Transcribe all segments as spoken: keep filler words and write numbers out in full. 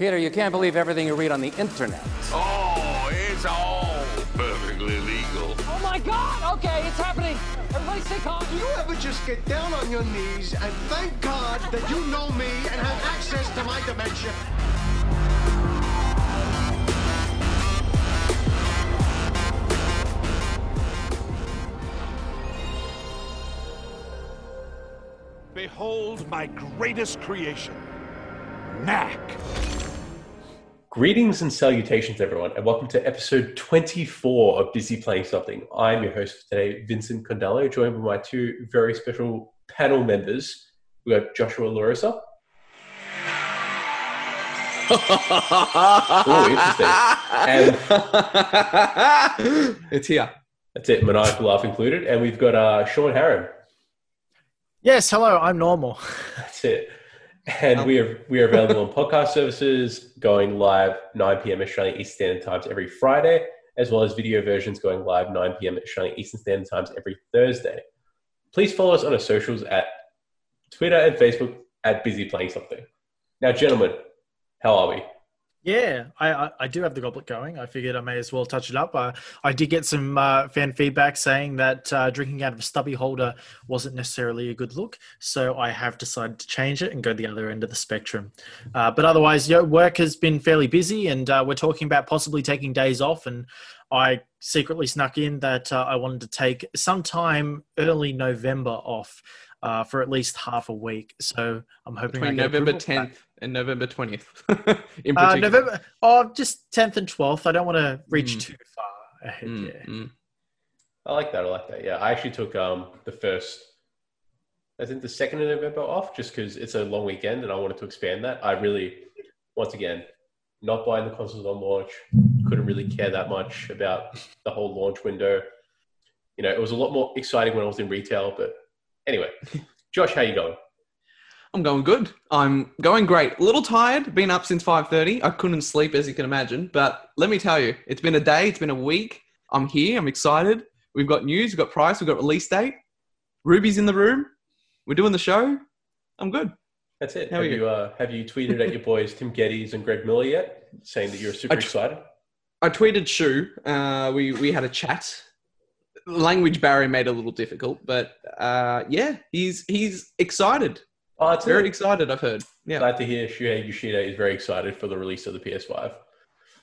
Peter, you can't believe everything you read on the internet. Oh, it's all perfectly legal. Oh my God, okay, it's happening. Everybody stay calm. Do you ever just get down on your knees and thank God that you know me and have access to my dimension? Behold my greatest creation, Knack. Greetings and salutations, everyone, and welcome to episode twenty-four of Busy Playing Something. I'm your host for today, Vincent Condello, joined by my two very special panel members. We got Joshua Lorisa. Oh, interesting. And it's here. That's it, maniacal laugh included. And we've got uh, Sean Harrim. Yes, hello, I'm normal. That's it. And um, we are we are available on podcast services, going live nine p m Australian Eastern Standard Times every Friday, as well as video versions going live nine p m Australian Eastern Standard Times every Thursday. Please follow us on our socials at Twitter and Facebook at Busy Playing Something. Now, gentlemen, how are we? Yeah, I, I, I do have the goblet going. I figured I may as well touch it up. Uh, I did get some uh, fan feedback saying that uh, drinking out of a stubby holder wasn't necessarily a good look. So I have decided to change it and go the other end of the spectrum. Uh, but otherwise, you know, work has been fairly busy and uh, we're talking about possibly taking days off. And I secretly snuck in that uh, I wanted to take sometime early November off uh, for at least half a week. So I'm hoping between November tenth. And November twentieth in particular. Uh, November, oh, just tenth and twelfth. I don't want to reach mm. too far ahead. Mm. Yeah. Mm. I like that. I like that. Yeah. I actually took um, the first, I think the second of November off just because it's a long weekend and I wanted to expand that. I really, once again, not buying the consoles on launch, couldn't really care that much about the whole launch window. You know, it was a lot more exciting when I was in retail, but anyway. Josh, how you going? I'm going good. I'm going great. A little tired. Been up since five thirty. I couldn't sleep, as you can imagine. But let me tell you, it's been a day. It's been a week. I'm here. I'm excited. We've got news. We've got price. We've got release date. Ruby's in the room. We're doing the show. I'm good. That's it. How have, are you? You, uh, have you tweeted at your boys, Tim Geddes and Greg Miller yet, saying that you're super I t- excited? I tweeted Shu. Uh, we, we had a chat. Language barrier made it a little difficult. But uh, yeah, he's he's excited. Oh, it's very excited, I've heard. Yeah. Glad to hear Shuhei Yoshida is very excited for the release of the P S five.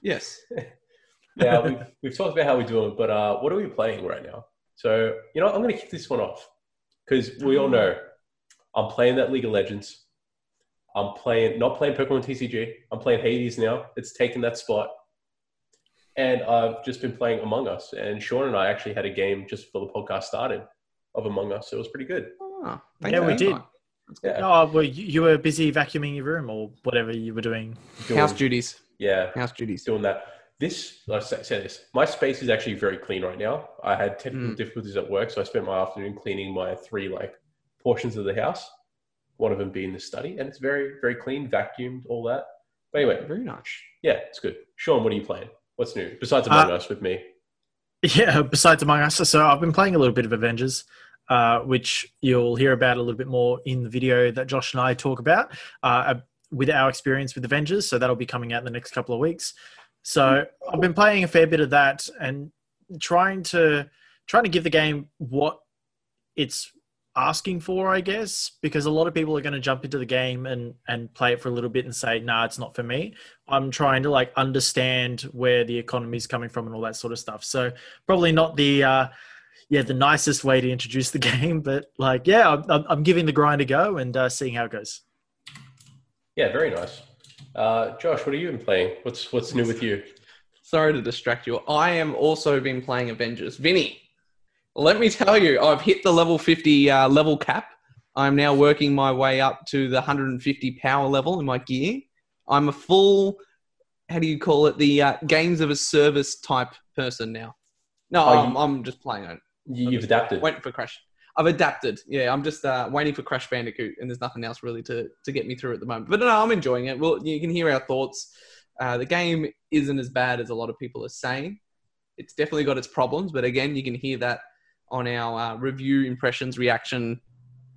Yes. Now, we've, we've talked about how we're doing, but uh, what are we playing right now? So, you know what? I'm going to kick this one off because we all know I'm playing that League of Legends. I'm playing, not playing Pokemon T C G. I'm playing Hades now. It's taken that spot. And I've just been playing Among Us. And Sean and I actually had a game just before the podcast started of Among Us. So it was pretty good. Oh, yeah, we did. Yeah. Oh, well, you were busy vacuuming your room or whatever you were doing. doing House duties. Yeah. House duties. Doing that. This, I say this, my space is actually very clean right now. I had technical mm. difficulties at work, so I spent my afternoon cleaning my three like portions of the house, one of them being the study, and it's very, very clean, vacuumed, all that. But anyway. Very nice. Yeah, it's good. Sean, what are you playing? What's new? Besides Among uh, Us with me. Yeah, besides Among Us. So I've been playing a little bit of Avengers. Uh, which you'll hear about a little bit more in the video that Josh and I talk about uh, with our experience with Avengers. So that'll be coming out in the next couple of weeks. So I've been playing a fair bit of that and trying to trying to give the game what it's asking for, I guess, because a lot of people are going to jump into the game and, and play it for a little bit and say, nah, it's not for me. I'm trying to like understand where the economy is coming from and all that sort of stuff. So probably not the... Uh, Yeah, the nicest way to introduce the game, but like, yeah, I'm, I'm giving the grind a go and uh, seeing how it goes. Yeah, very nice. Uh, Josh, what have you been playing? What's what's new with you? Sorry to distract you. I am also been playing Avengers. Vinny, let me tell you, I've hit the level fifty uh, level cap. I'm now working my way up to the one hundred fifty power level in my gear. I'm a full, how do you call it, the uh, games of a service type person now. No, oh, I'm, you- I'm just playing it. You've adapted. Waiting for Crash. I've adapted. Yeah, I'm just uh, waiting for Crash Bandicoot, and there's nothing else really to, to get me through at the moment. But no, I'm enjoying it. Well, you can hear our thoughts. Uh, the game isn't as bad as a lot of people are saying. It's definitely got its problems, but again, you can hear that on our uh, review, impressions, reaction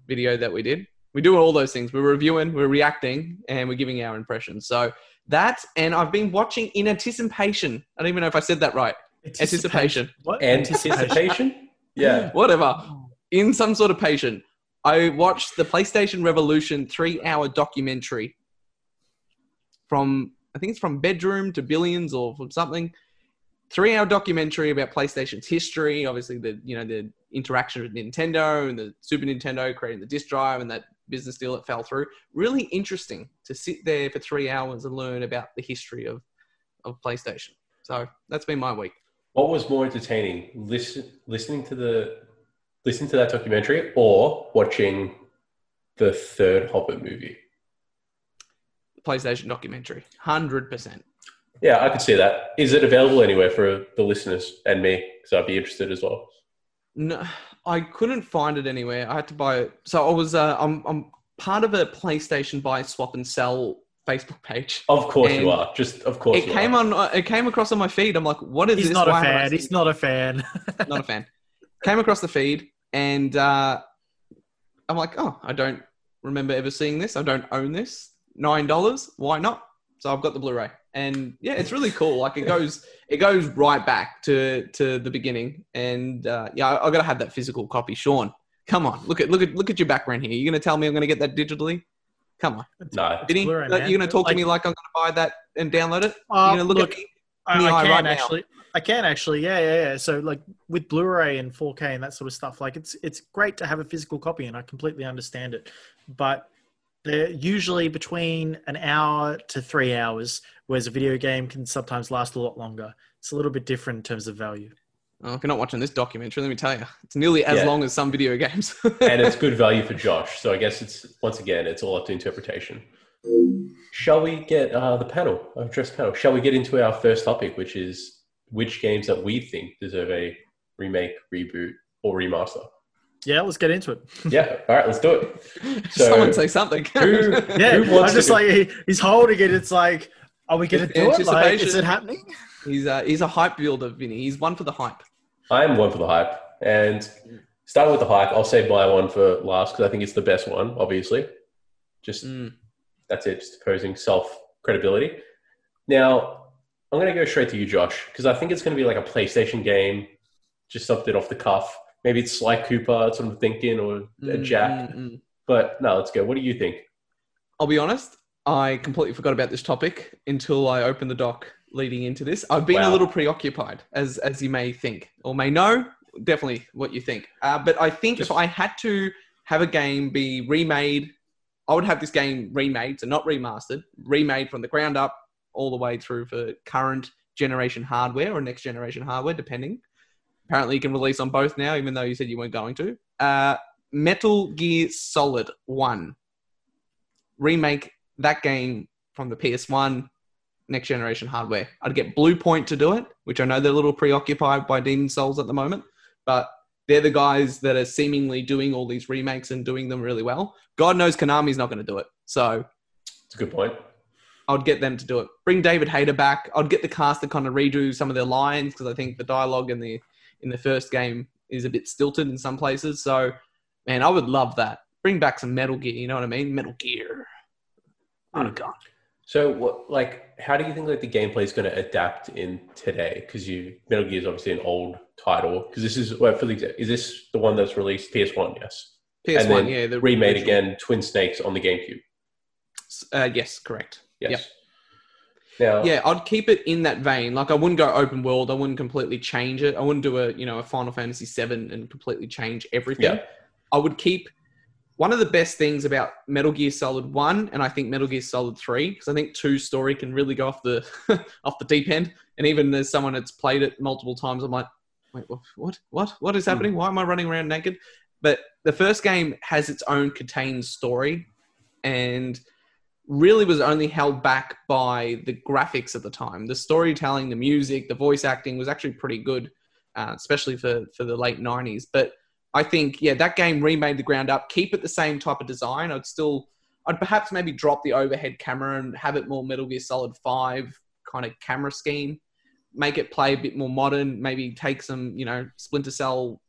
video that we did. We do all those things. We're reviewing, we're reacting, and we're giving our impressions. So that, and I've been watching in anticipation. I don't even know if I said that right. Anticipation. anticipation. What? Anticipation? Yeah. Whatever. In some sort of patient. I watched the PlayStation Revolution three-hour documentary from, I think it's From Bedroom to Billions or from something. Three-hour documentary about PlayStation's history. Obviously, the you know the interaction with Nintendo and the Super Nintendo creating the disc drive and that business deal that fell through. Really interesting to sit there for three hours and learn about the history of, of PlayStation. So that's been my week. What was more entertaining, listen, listening to the... Listen to that documentary or watching the third Hobbit movie? The PlayStation documentary, one hundred percent. Yeah, I could see that. Is it available anywhere for the listeners and me? Because I'd be interested as well. No, I couldn't find it anywhere. I had to buy it. So I was, uh, I'm, I'm part of a PlayStation buy, swap and sell Facebook page. Of course and you are. Just of course. It you came are. on. It came across on my feed. I'm like, what is He's this? Not Why a fan. He's not a fan. Not a fan. Came across the feed and uh, I'm like, oh, I don't remember ever seeing this. I don't own this. nine dollars. Why not? So I've got the Blu-ray and yeah, it's really cool. Like it goes, it goes right back to, to the beginning. And uh, yeah, I, I've got to have that physical copy. Sean, come on. Look at, look at, look at your background here. You're going to tell me I'm going to get that digitally? Come on. No. Vinny, Blu-ray, you're going to talk like, to me like I'm going to buy that and download it? Uh, you're going to look, look at me in the I eye can, right actually. Now. I can actually, yeah, yeah, yeah. So, like with Blu-ray and four K and that sort of stuff, like it's it's great to have a physical copy, and I completely understand it. But they're usually between an hour to three hours, whereas a video game can sometimes last a lot longer. It's a little bit different in terms of value. Oh, if you're not watching this documentary, let me tell you, it's nearly as yeah. long as some video games. And it's good value for Josh. So I guess it's once again, it's all up to interpretation. Shall we get uh, the panel? Our address panel. Shall we get into our first topic, which is which games that we think deserve a remake, reboot, or remaster. Yeah, let's get into it. Yeah, all right, let's do it. So, someone say something. Who, yeah, who wants I'm just to like, he, he's holding it. It's like, are we going to do it? Like, is it happening? He's a, he's a hype builder, Vinny. He's one for the hype. I'm one for the hype. And start with the hype. I'll save my one for last because I think it's the best one, obviously. Just, mm. that's it. Just opposing self-credibility. Now, I'm going to go straight to you, Josh, because I think it's going to be like a PlayStation game, just something off the cuff. Maybe it's Sly Cooper, that's what I'm thinking, or a Jack. Mm, mm, mm. But no, let's go. What do you think? I'll be honest. I completely forgot about this topic until I opened the doc leading into this. I've been wow. a little preoccupied, as as you may think or may know, definitely what you think. Uh, but I think just... if I had to have a game be remade, I would have this game remade, so not remastered, remade from the ground up, all the way through for current generation hardware or next generation hardware, depending. Apparently you can release on both now, even though you said you weren't going to. Uh, Metal Gear Solid one. Remake that game from the P S one, next generation hardware. I'd get Blue Point to do it, which I know they're a little preoccupied by Demon's Souls at the moment, but they're the guys that are seemingly doing all these remakes and doing them really well. God knows Konami's not going to do it. So it's a good point. I'd get them to do it. Bring David Hayter back. I'd get the cast to kind of redo some of their lines because I think the dialogue in the in the first game is a bit stilted in some places. So, man, I would love that. Bring back some Metal Gear. You know what I mean? Metal Gear. Oh mm. God. So, what, like, how do you think like the gameplay is going to adapt in today? Because you Metal Gear is obviously an old title. Because this is well, for the, is this the one that's released P S one? Yes. P S one. And then yeah. The remade original. Again. Twin Snakes on the GameCube. Uh, yes, correct. Yes. Yep. Now, yeah, I'd keep it in that vein. Like I wouldn't go open world. I wouldn't completely change it. I wouldn't do a, you know, a Final Fantasy seven and completely change everything. Yeah. I would keep one of the best things about Metal Gear Solid one and I think Metal Gear Solid three, because I think two's story can really go off the off the deep end. And even as someone that's played it multiple times, I'm like, wait, what? What? What, what is happening? Mm. Why am I running around naked? But the first game has its own contained story and really was only held back by the graphics at the time. The storytelling, the music, the voice acting was actually pretty good, uh, especially for, for the late nineties. But I think, yeah, that game remade the ground up, keep it the same type of design. I'd still, I'd perhaps maybe drop the overhead camera and have it more Metal Gear Solid five kind of camera scheme, make it play a bit more modern, maybe take some, you know, Splinter Cell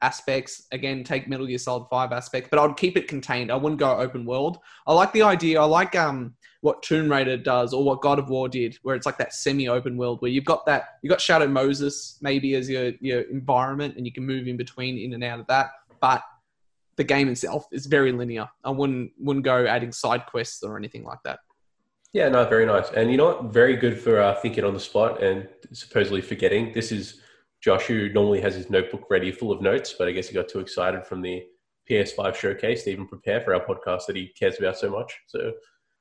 aspects. Again, take Metal Gear Solid five aspects, but I'd keep it contained. I wouldn't go open world. I like the idea. I like um what Tomb Raider does, or what God of War did, where it's like that semi-open world where you've got that, you've got Shadow Moses maybe as your, your environment, and you can move in between, in and out of that. But the game itself is very linear. I wouldn't wouldn't go adding side quests or anything like that. Yeah, no, very nice. And you know what? Very good for uh, thinking on the spot and supposedly forgetting. This is Josh, who normally has his notebook ready full of notes, but I guess he got too excited from the P S five showcase to even prepare for our podcast that he cares about so much. So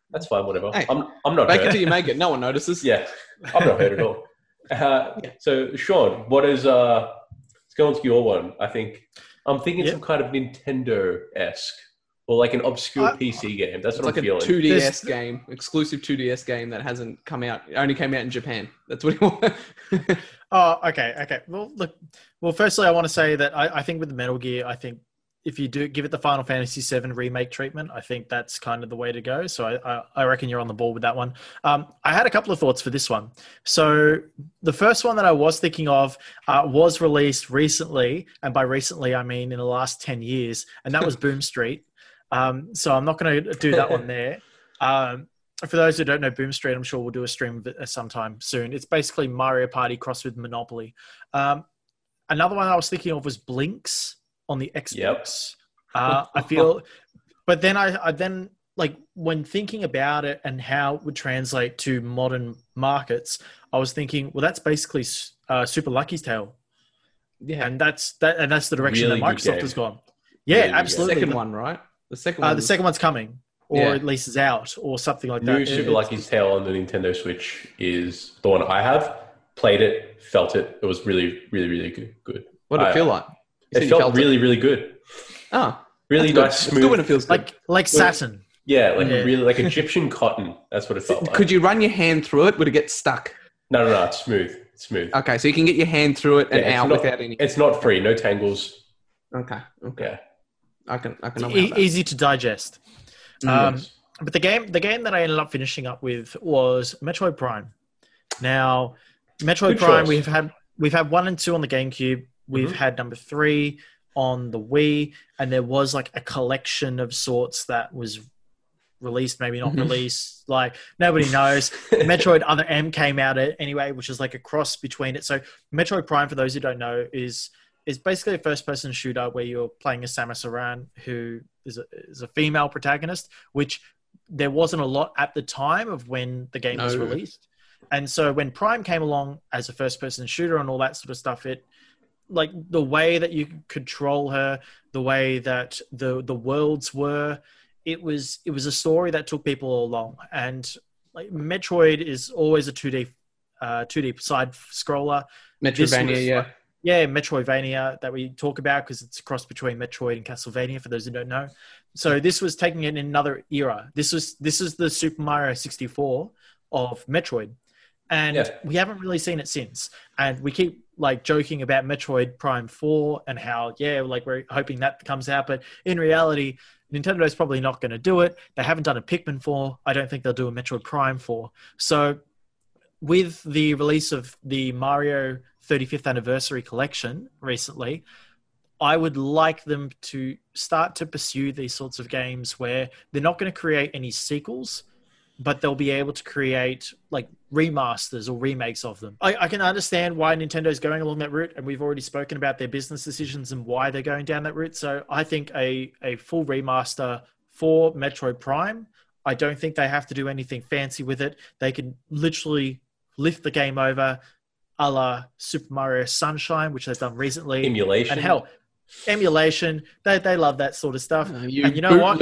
that's fine, whatever. Hey, I'm I'm not make hurt. It till you make it. No one notices. Yeah, I'm not hurt at all. Uh, yeah. So, Sean, what is... Uh, let's go on to your one, I think. I'm thinking yep. some kind of Nintendo-esque. Or like an obscure I, P C game. That's what I'm feeling. It's like a two D S There's, game, exclusive two D S game that hasn't come out. It only came out in Japan. That's what he wanted. Oh, okay, okay. Well, look. Well, firstly, I want to say that I, I think with Metal Gear, I think if you do give it the Final Fantasy seven remake treatment, I think that's kind of the way to go. So I, I, I reckon you're on the ball with that one. Um, I had a couple of thoughts for this one. So the first one that I was thinking of uh, was released recently, and by recently I mean in the last ten years, and that was Boom Street. Um, so I'm not going to do that one there. Um, for those who don't know Boom Street, I'm sure we'll do a stream sometime soon. It's basically Mario Party crossed with Monopoly. Um, another one I was thinking of was Blinks on the Xbox. Yep. uh, I feel, but then I, I then like when thinking about it and how it would translate to modern markets, I was thinking, well, that's basically uh, Super Lucky's Tale. Yeah. And that's that, and that's the direction really that Microsoft has gone. Yeah, really absolutely. Second one, right? The second one uh, the second one's coming, or yeah. at least is out, or something like that. New Super Lucky's Tale on the Nintendo Switch is the one I have. Played it, felt it. It was really, really, really good. good. What did it feel like? You it felt, felt really, it. really good. Oh, really nice, good. smooth. It's good when it feels good. Like, like satin. Yeah, like yeah. really, like Egyptian cotton. That's what it felt like. Could you run your hand through it? Would it get stuck? No, no, no. It's smooth. It's smooth. Okay, so you can get your hand through it and yeah, out not, without any. It's not free. No tangles. Okay. Okay. Yeah. I can, I can e- easy to digest. Mm, um, yes. But the game, the game that I ended up finishing up with was Metroid Prime. Now, Metroid Good Prime, choice. we've had, we've had one and two on the GameCube. We've mm-hmm. had number three on the Wii, and there was like a collection of sorts that was released, maybe not mm-hmm. released. Like nobody knows. Metroid Other M came out anyway, which is like a cross between it. So Metroid Prime, for those who don't know, is It's basically a first-person shooter where you're playing a Samus Aran, who is a, is a female protagonist, which there wasn't a lot at the time of when the game no. was released. And so when Prime came along as a first-person shooter and all that sort of stuff, it like the way that you control her, the way that the the worlds were, it was it was a story that took people all along. And like Metroid is always a two D uh, two D side scroller. Metroidvania, yeah. Like, Yeah, Metroidvania that we talk about because it's a cross between Metroid and Castlevania for those who don't know. So this was taking it in another era. This was this is the Super Mario sixty-four of Metroid. And yeah. we haven't really seen it since. And we keep like joking about Metroid Prime four and how, yeah, like we're hoping that comes out. But in reality, Nintendo's probably not going to do it. They haven't done a Pikmin four. I don't think they'll do a Metroid Prime four. So with the release of the Mario thirty-fifth anniversary collection recently, I would like them to start to pursue these sorts of games where they're not going to create any sequels, but they'll be able to create like remasters or remakes of them. I, I can understand why Nintendo's going along that route, and we've already spoken about their business decisions and why they're going down that route. So I think a, a full remaster for Metroid Prime, I don't think they have to do anything fancy with it. They can literally lift the game over, a la Super Mario Sunshine, which they've done recently. Emulation. And hell, emulation. They they love that sort of stuff. Uh, you and you know what?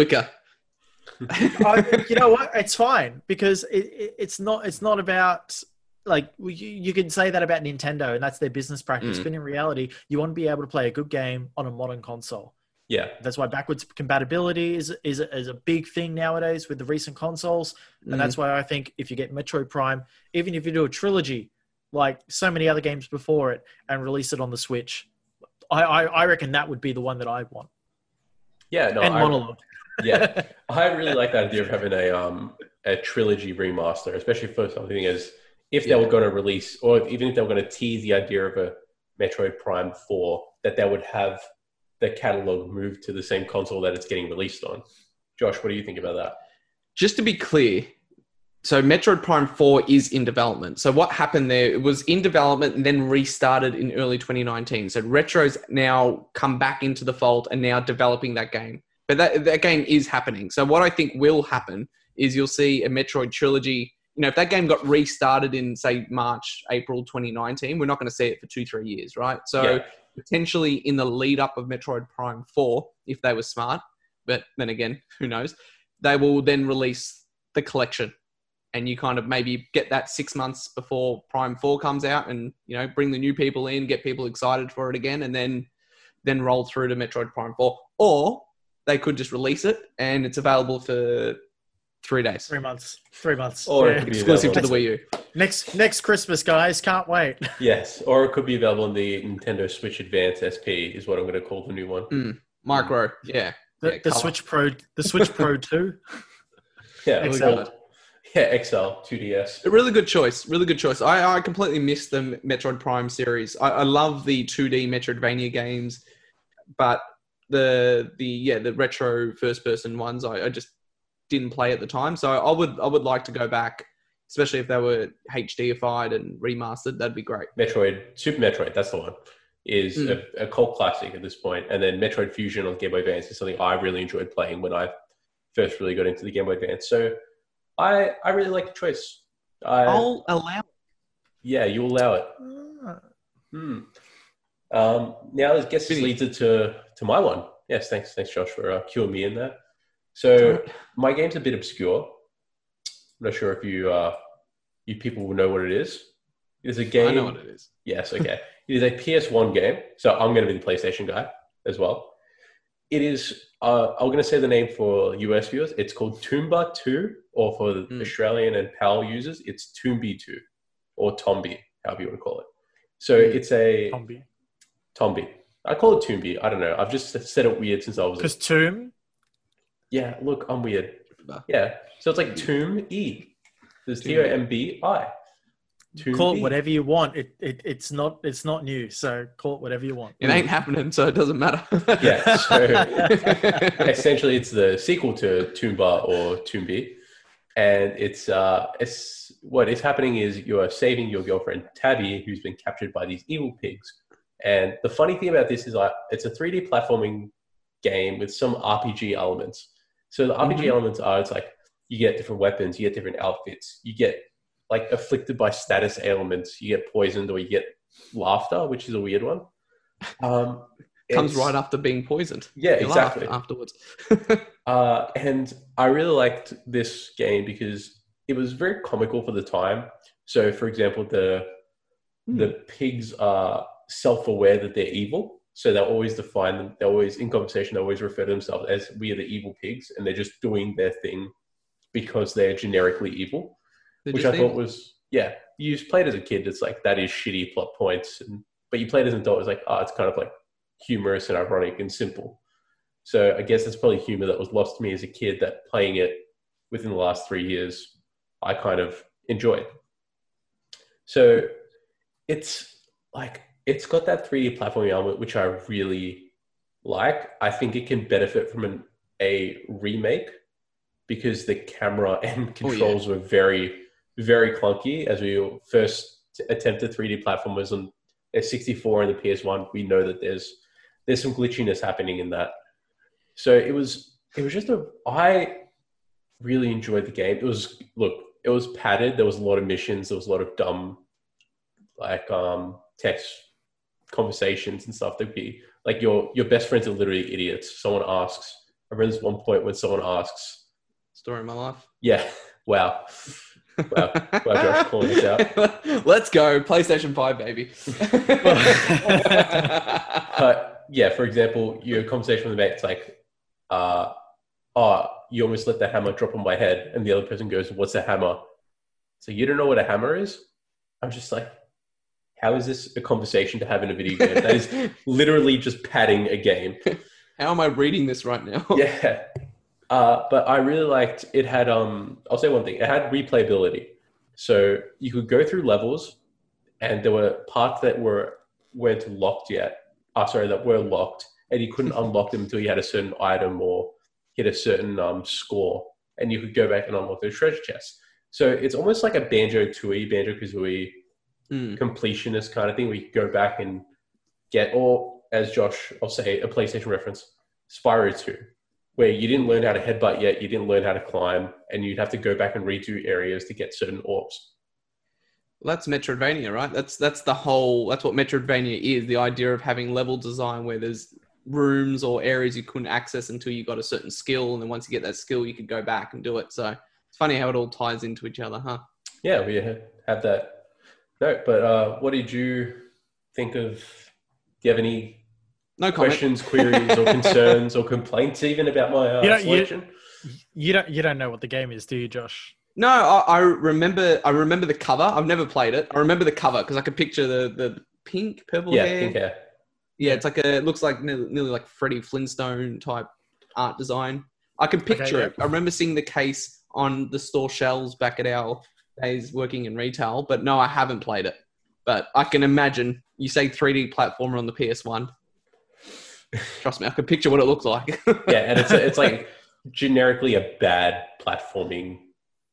I, you know what? It's fine because it, it, it's not it's not about like you, you can say that about Nintendo and that's their business practice. Mm. But in reality, you want to be able to play a good game on a modern console. Yeah. That's why backwards compatibility is is, is a big thing nowadays with the recent consoles. Mm. And that's why I think if you get Metroid Prime, even if you do a trilogy, like so many other games before it, and release it on the Switch. I, I, I reckon that would be the one that I want. Yeah, no, and I, monologue. Yeah, I really like that idea of having a um a trilogy remaster, especially for something as if yeah. they were going to release, or if, even if they were going to tease the idea of a Metroid Prime four, that they would have the catalog moved to the same console that it's getting released on. Josh, what do you think about that? Just to be clear, so Metroid Prime four is in development. So what happened there, it was in development and then restarted in early twenty nineteen. So Retro's now come back into the fold and now developing that game. But that, that game is happening. So what I think will happen is you'll see a Metroid trilogy. You know, if that game got restarted in, say, March, April twenty nineteen, we're not going to see it for two, three years, right? So yeah. potentially in the lead up of Metroid Prime four, if they were smart, but then again, who knows, they will then release the collection. And you kind of maybe get that six months before Prime four comes out and, you know, bring the new people in, get people excited for it again, and then then roll through to Metroid Prime four. Or they could just release it and it's available for three days. Three months. Three months. Or yeah. exclusive to the Wii U. Next next Christmas, guys. Can't wait. Yes. Or it could be available on the Nintendo Switch Advance S P is what I'm going to call the new one. Mm. Micro. Yeah. The, yeah, the Switch Pro. The Switch Pro two. Yeah. Excellent. Yeah, X L, two D S. A really good choice. Really good choice. I, I completely missed the Metroid Prime series. I, I love the two D Metroidvania games, but the the yeah the retro first person ones I, I just didn't play at the time. So I would I would like to go back, especially if they were HDified and remastered. That'd be great. Metroid, Super Metroid, that's the one, is mm. a, a cult classic at this point. And then Metroid Fusion on Game Boy Advance is something I really enjoyed playing when I first really got into the Game Boy Advance. So I, I really like the choice. I, I'll allow it. Yeah, you allow it. Uh, hmm. Um, now, I guess this leads it to, to my one. Yes, thanks, thanks, Josh, for uh, cueing me in there. So, my game's a bit obscure. I'm not sure if you uh, you people will know what it is. It is a game... I know what it is. Yes, okay. It is a P S one game. So, I'm going to be the PlayStation guy as well. It is... Uh, I'm going to say the name for U S viewers. It's called Tomba two, or for mm. Australian and PAL users, it's Tombi two, or Tombi, however you want to call it. So mm. it's a Tombi. Tombi. I call it Tombi. I don't know. I've just said it weird since I was because tomb. Yeah, look, I'm weird. Yeah, so it's like tomb e. There's T O M B I. Call it whatever you want. It, it it's not it's not new. So call it whatever you want. It ain't happening, so it doesn't matter. Yeah. So essentially, it's the sequel to Tomba or Tombi, and it's uh it's what is happening is you are saving your girlfriend Tabby, who's been captured by these evil pigs. And the funny thing about this is like it's a three D platforming game with some R P G elements. So the R P G mm-hmm. elements are it's like you get different weapons, you get different outfits, you get like afflicted by status ailments, you get poisoned or you get laughter, which is a weird one. Um, Comes right after being poisoned. Yeah, you exactly. Afterwards. uh, and I really liked this game because it was very comical for the time. So, for example, the mm. the pigs are self-aware that they're evil. So they'll always define them. They're always in conversation. They always refer to themselves as we are the evil pigs, and they're just doing their thing because they're generically evil. Did which I thought it? was, yeah, you played as a kid. It's like, that is shitty plot points. And, but you played as an adult. It's like, oh, it's kind of like humorous and ironic and simple. So I guess that's probably humor that was lost to me as a kid that playing it within the last three years, I kind of enjoyed. So it's like, it's got that three D platforming element, which I really like. I think it can benefit from an, a remake because the camera and controls oh, yeah. were very... very clunky as we first attempted three D platformers on a sixty-four and the P S one. We know that there's there's some glitchiness happening in that. So it was it was just a I really enjoyed the game. It was look, it was padded. There was a lot of missions. There was a lot of dumb like um, text conversations and stuff. There'd be like your your best friends are literally idiots. Someone asks. I remember this one point when someone asks, "Story of my life." Yeah. Wow. Wow, wow, Josh, calling this out. Let's go, PlayStation five, baby. But yeah, for example, your conversation with a mate's like, uh, oh, you almost let the hammer drop on my head. And the other person goes, what's a hammer? So you don't know what a hammer is? I'm just like, how is this a conversation to have in a video game? That is literally just padding a game. How am I reading this right now? Yeah. Uh, but I really liked, it had, um, I'll say one thing, it had replayability. So you could go through levels and there were parts that were, weren't locked yet. Oh, sorry, that were locked and you couldn't unlock them until you had a certain item or hit a certain um, score, and you could go back and unlock those treasure chests. So it's almost like a Banjo-Tooie, Banjo-Kazooie mm. completionist kind of thing where you go back and get, or as Josh, I'll say a PlayStation reference, Spyro two, where you didn't learn how to headbutt yet, you didn't learn how to climb, and you'd have to go back and redo areas to get certain orbs. Well, that's Metroidvania, right? That's that's the whole, that's what Metroidvania is, the idea of having level design where there's rooms or areas you couldn't access until you got a certain skill, and then once you get that skill, you could go back and do it. So it's funny how it all ties into each other, huh? Yeah, we have that. No, but uh, what did you think of, do you have any no questions, queries, or concerns, or complaints even about my uh, you know, selection? You, you, don't, you don't know what the game is, do you, Josh? No, I, I remember. I remember the cover. I've never played it. I remember the cover because I could picture the, the pink, purple yeah, hair. Pink hair. Yeah, it's like a. It looks like nearly, nearly like Freddie Flintstone type art design. I can picture okay, it. Yeah. I remember seeing the case on the store shelves back at our days working in retail. But no, I haven't played it. But I can imagine. You say three D platformer on the P S one. Trust me, I can picture what it looks like. Yeah, and it's a, it's like generically a bad platforming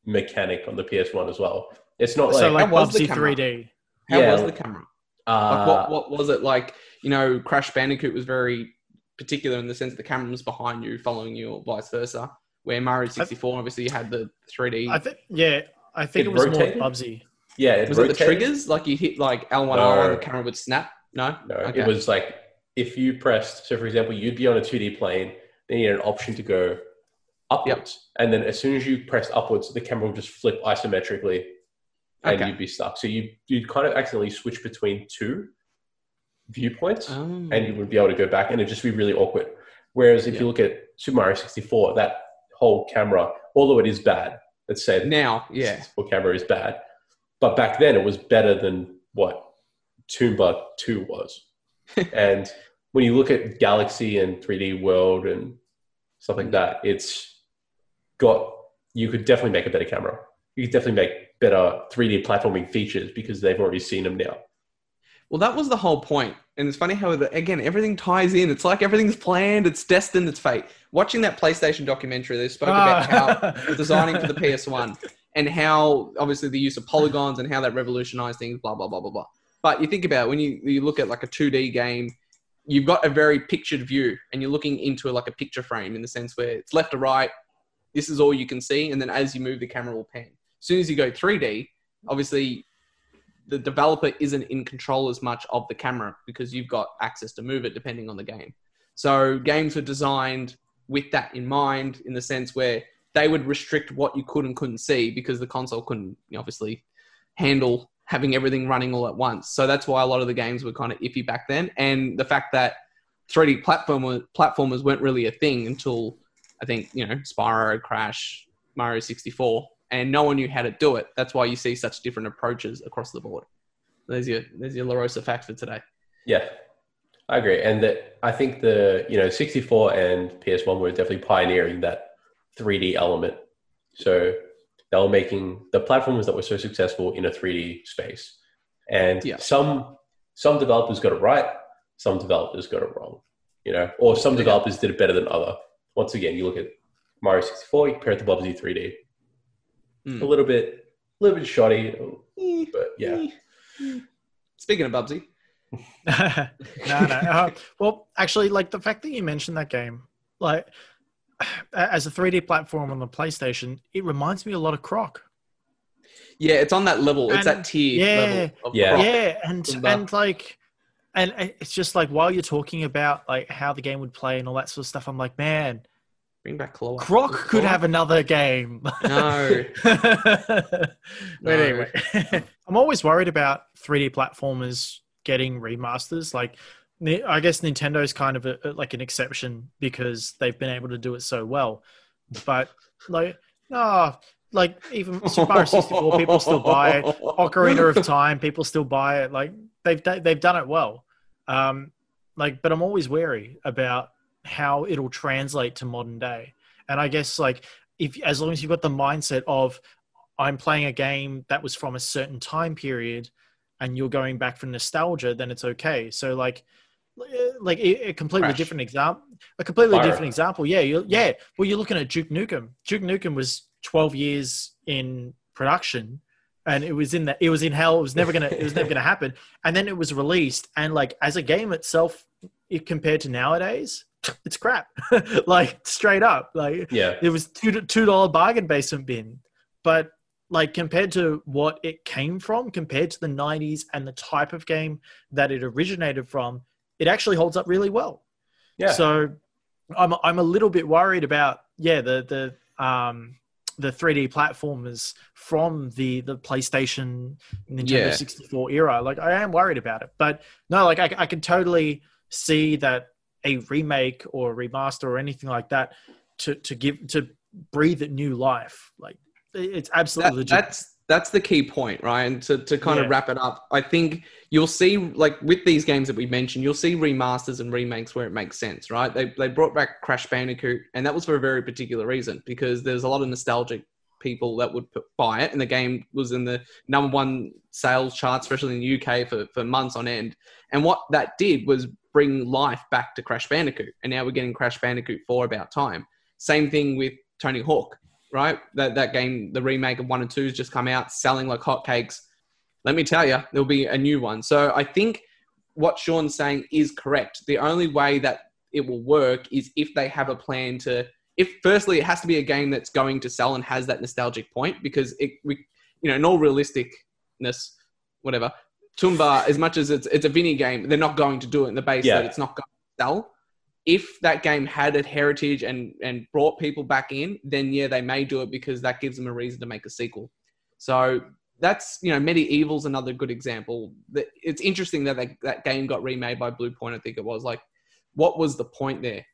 mechanic on the P S one as well. It's not like, so like was the three D. How yeah. was the camera? Uh, like what what was it like? You know, Crash Bandicoot was very particular in the sense the camera was behind you, following you, or vice versa. Where Mario sixty-four, obviously, you had the three D. I think yeah, I think it, it was rotated? More Bubsy. Yeah, it was rotated. It the triggers? Like you hit like L one R no. and the camera would snap. No, no, okay. It was like if you pressed. So, for example, you'd be on a two D plane, then you had an option to go upwards. Yep. And then as soon as you press upwards, the camera will just flip isometrically and okay. you'd be stuck. So you, you'd kind of accidentally switch between two viewpoints oh. and you would be able to go back and it'd just be really awkward. Whereas if yep. you look at Super Mario sixty-four, that whole camera, although it is bad, let's say now, yeah, sixty-four camera is bad. But back then it was better than what Tomba two was. And when you look at Galaxy and three D World and stuff like that, it's got, you could definitely make a better camera. You could definitely make better three D platforming features because they've already seen them now. Well, that was the whole point. And it's funny how, the, again, everything ties in. It's like everything's planned. It's destined. It's fate. Watching that PlayStation documentary, they spoke oh. about how designing for the P S one and how, obviously, the use of polygons and how that revolutionized things, blah, blah, blah, blah, blah. But you think about it, when you, you look at like a two D game, you've got a very pictured view and you're looking into like a picture frame in the sense where it's left to right. This is all you can see. And then as you move, the camera will pan. As soon as you go three D, obviously the developer isn't in control as much of the camera because you've got access to move it depending on the game. So games were designed with that in mind in the sense where they would restrict what you could and couldn't see because the console couldn't obviously handle having everything running all at once. So that's why a lot of the games were kind of iffy back then. And the fact that three D platformer, platformers weren't really a thing until I think, you know, Spyro, Crash, Mario sixty-four, and no one knew how to do it. That's why you see such different approaches across the board. There's your, there's your LaRosa fact for today. Yeah, I agree. And that I think the, you know, sixty-four and P S one were definitely pioneering that three D element. So they were making the platforms that were so successful in a three D space. And yeah. some some developers got it right, some developers got it wrong, you know, or some developers yeah. did it better than other. Once again, you look at Mario sixty-four, you compare it to Bubsy three D. Mm. A little bit, a little bit shoddy, but yeah. Speaking of Bubsy. no, no. Uh, well, actually, like the fact that you mentioned that game, like as a three D platform on the PlayStation, it reminds me a lot of Croc. Yeah, it's on that level. And it's that tier yeah, level of yeah. Croc. Yeah, and, and, and like... And it's just like, while you're talking about like how the game would play and all that sort of stuff, I'm like, man, bring back Claw. Croc Claw. Could have another game. No. But no. Anyway, I'm always worried about three D platformers getting remasters. Like, I guess Nintendo's kind of a, like an exception because they've been able to do it so well. But like, no, like even Super Mario sixty-four, people still buy it. Ocarina of Time, people still buy it. Like, They've they've done it well, um, like. But I'm always wary about how it'll translate to modern day. And I guess like if as long as you've got the mindset of I'm playing a game that was from a certain time period, and you're going back for nostalgia, then it's okay. So like like a completely Crash. different example. A completely Fire. different example. Yeah, you're, yeah. Well, you're looking at Duke Nukem. Duke Nukem was twelve years in production, and it was in that it was in hell. It was never gonna. It was never gonna happen. And then it was released, and like as a game itself, it, compared to nowadays, it's crap. Like straight up. Like yeah. It was two two dollar bargain basement bin, but. Like compared to what it came from, compared to the nineties and the type of game that it originated from, it actually holds up really well. Yeah. So I'm I'm a little bit worried about yeah the the um the three D platformers from the the PlayStation Nintendo yeah. sixty-four era. Like I am worried about it, but no, like I I can totally see that a remake or a remaster or anything like that to to give to breathe it new life like. It's absolutely that, that's that's the key point, right? And to, to kind yeah. of wrap it up, I think you'll see, like with these games that we mentioned, you'll see remasters and remakes where it makes sense, right? They they brought back Crash Bandicoot, and that was for a very particular reason because there's a lot of nostalgic people that would buy it, and the game was in the number one sales charts, especially in the U K, for for months on end. And what that did was bring life back to Crash Bandicoot, and now we're getting Crash Bandicoot four about time. Same thing with Tony Hawk. Right, that that game, the remake of one and two has just come out, selling like hotcakes. Let me tell you, there'll be a new one. So I think what Sean's saying is correct. The only way that it will work is if they have a plan to. If firstly, it has to be a game that's going to sell and has that nostalgic point, because it, we, you know, in all realisticness, whatever, Tomba, as much as it's it's a Vinny game, they're not going to do it in the base yeah. that it's not going to sell. If that game had a heritage and, and brought people back in, then yeah, they may do it because that gives them a reason to make a sequel. So that's, you know, Medieval's another good example. It's interesting that they, that game got remade by Blue Point, I think it was. Like, what was the point there?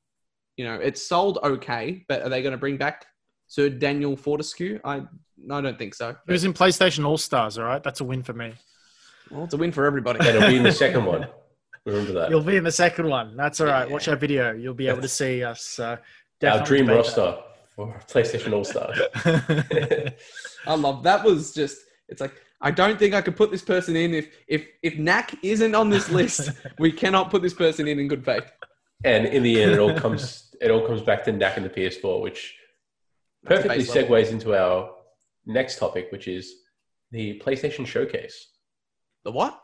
You know, it sold okay, but are they going to bring back Sir Daniel Fortescue? I, I don't think so. He was in PlayStation All-Stars, all right? That's a win for me. Well, it's a win for everybody. And it'll be in the second one. Remember that. You'll be in the second one. That's all right. Yeah. Watch our video. You'll be able to see us. Uh, our dream roster for PlayStation All-Stars. I love that. Was just, it's like, I don't think I could put this person in. If, if, if Knack isn't on this list, we cannot put this person in in good faith. And in the end, it all comes, it all comes back to Knack and the P S four, which perfectly segues level. into our next topic, which is the PlayStation Showcase. The what?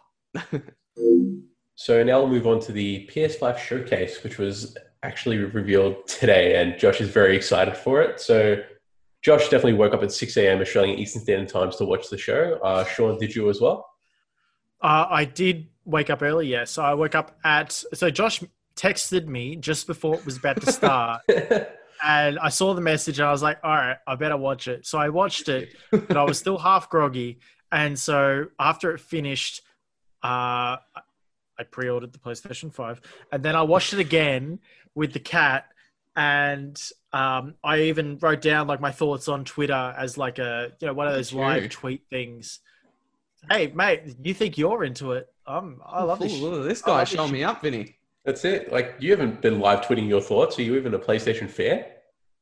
So now we'll move on to the P S five Showcase, which was actually revealed today, and Josh is very excited for it. So Josh definitely woke up at six a.m. Australian Eastern Standard Times to watch the show. Uh, Sean, did you as well? Uh, I did wake up early, yes. Yeah. So I woke up at... So Josh texted me just before it was about to start, and I saw the message, and I was like, all right, I better watch it. So I watched it, but I was still half groggy. And so after it finished... Uh, I pre-ordered the PlayStation five, and then I watched it again with the cat, and um, I even wrote down like my thoughts on Twitter as like a, you know, one of those live tweet things. Hey, mate, you think you're into it? Um, I love this. Ooh, this guy showed me up, Vinny. That's it. Like, you haven't been live tweeting your thoughts. Are you even a PlayStation fan?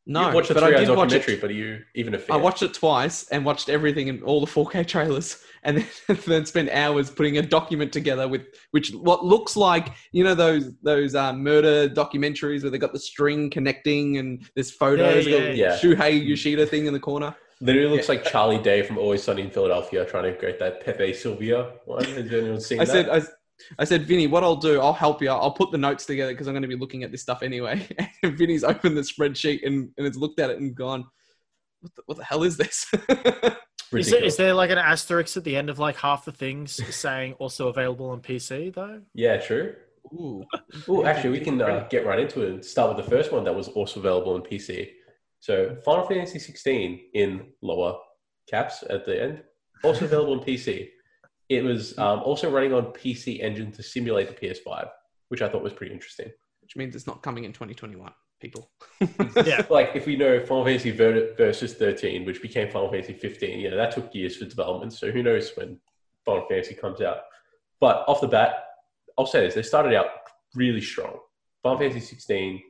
No, watched but I did watch it. But are you even a fan? I watched it twice and watched everything in all the four K trailers, and then, and then spent hours putting a document together with which what looks like, you know, those those uh, murder documentaries where they got the string connecting and there's photos. Yeah, yeah, yeah. Shuhei Yoshida thing in the corner. Literally looks yeah. like Charlie Day from Always Sunny in Philadelphia trying to create that Pepe Sylvia one. Has anyone seen I that? Said, I said. I said, Vinny, what I'll do, I'll help you. I'll put the notes together because I'm going to be looking at this stuff anyway. And Vinny's opened the spreadsheet and, and has looked at it and gone, what the, what the hell is this? is, there, is there like an asterisk at the end of like half the things saying also available on P C though? Yeah, true. Ooh, Ooh actually, we can uh, get right into it and start with the first one that was also available on P C. So Final Fantasy sixteen in lower caps at the end, also available on P C. It was um, also running on P C Engine to simulate the P S five, which I thought was pretty interesting. Which means it's not coming in twenty twenty-one, people. Yeah. Like, if we know Final Fantasy versus thirteen, which became Final Fantasy fifteen, you know, that took years for development, so who knows when Final Fantasy comes out. But off the bat, I'll say this, they started out really strong. Final Fantasy sixteen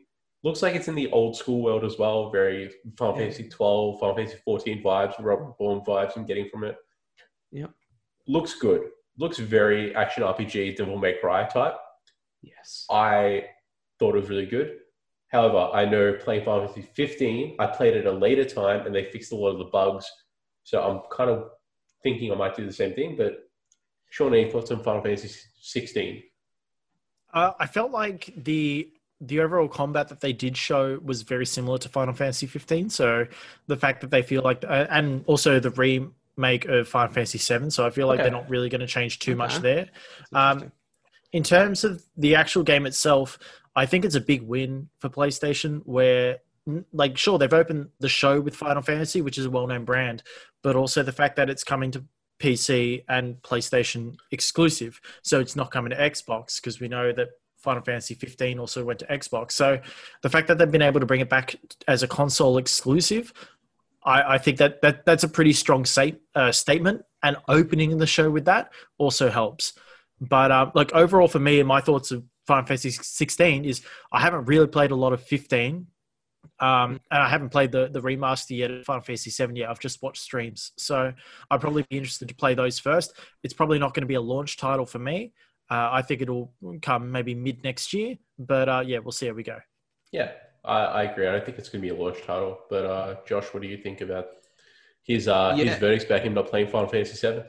looks like it's in the old school world as well, very Final yeah. Fantasy twelve, Final Fantasy fourteen vibes, Robert Bourne vibes I'm getting from it. Yep. Looks good. Looks very action R P G, Devil May Cry type. Yes. I thought it was really good. However, I know playing Final Fantasy fifteen, I played at a later time and they fixed a lot of the bugs. So I'm kind of thinking I might do the same thing, but Sean, any thoughts on Final Fantasy sixteen? Uh, I felt like the the overall combat that they did show was very similar to Final Fantasy fifteen. So the fact that they feel like, uh, and also the remake of Final Fantasy seven. So I feel like okay. they're not really going to change too okay. much there. Um, in terms of the actual game itself, I think it's a big win for PlayStation where, like, sure, they've opened the show with Final Fantasy, which is a well-known brand, but also the fact that it's coming to P C and PlayStation exclusive. So it's not coming to Xbox, because we know that Final Fantasy fifteen also went to Xbox. So the fact that they've been able to bring it back as a console exclusive, I, I think that, that that's a pretty strong say, uh, statement, and opening the show with that also helps. But um, like overall for me, and my thoughts of Final Fantasy sixteen is I haven't really played a lot of fifteen. Um, and I haven't played the, the remaster yet of Final Fantasy seven yet. I've just watched streams. So I'd probably be interested to play those first. It's probably not going to be a launch title for me. Uh, I think it'll come maybe mid next year, but uh, yeah, we'll see how we go. Yeah, I, I agree. I don't think it's going to be a launch title, but uh, Josh, what do you think about his, uh, yeah. his verdicts about him not playing Final Fantasy seven?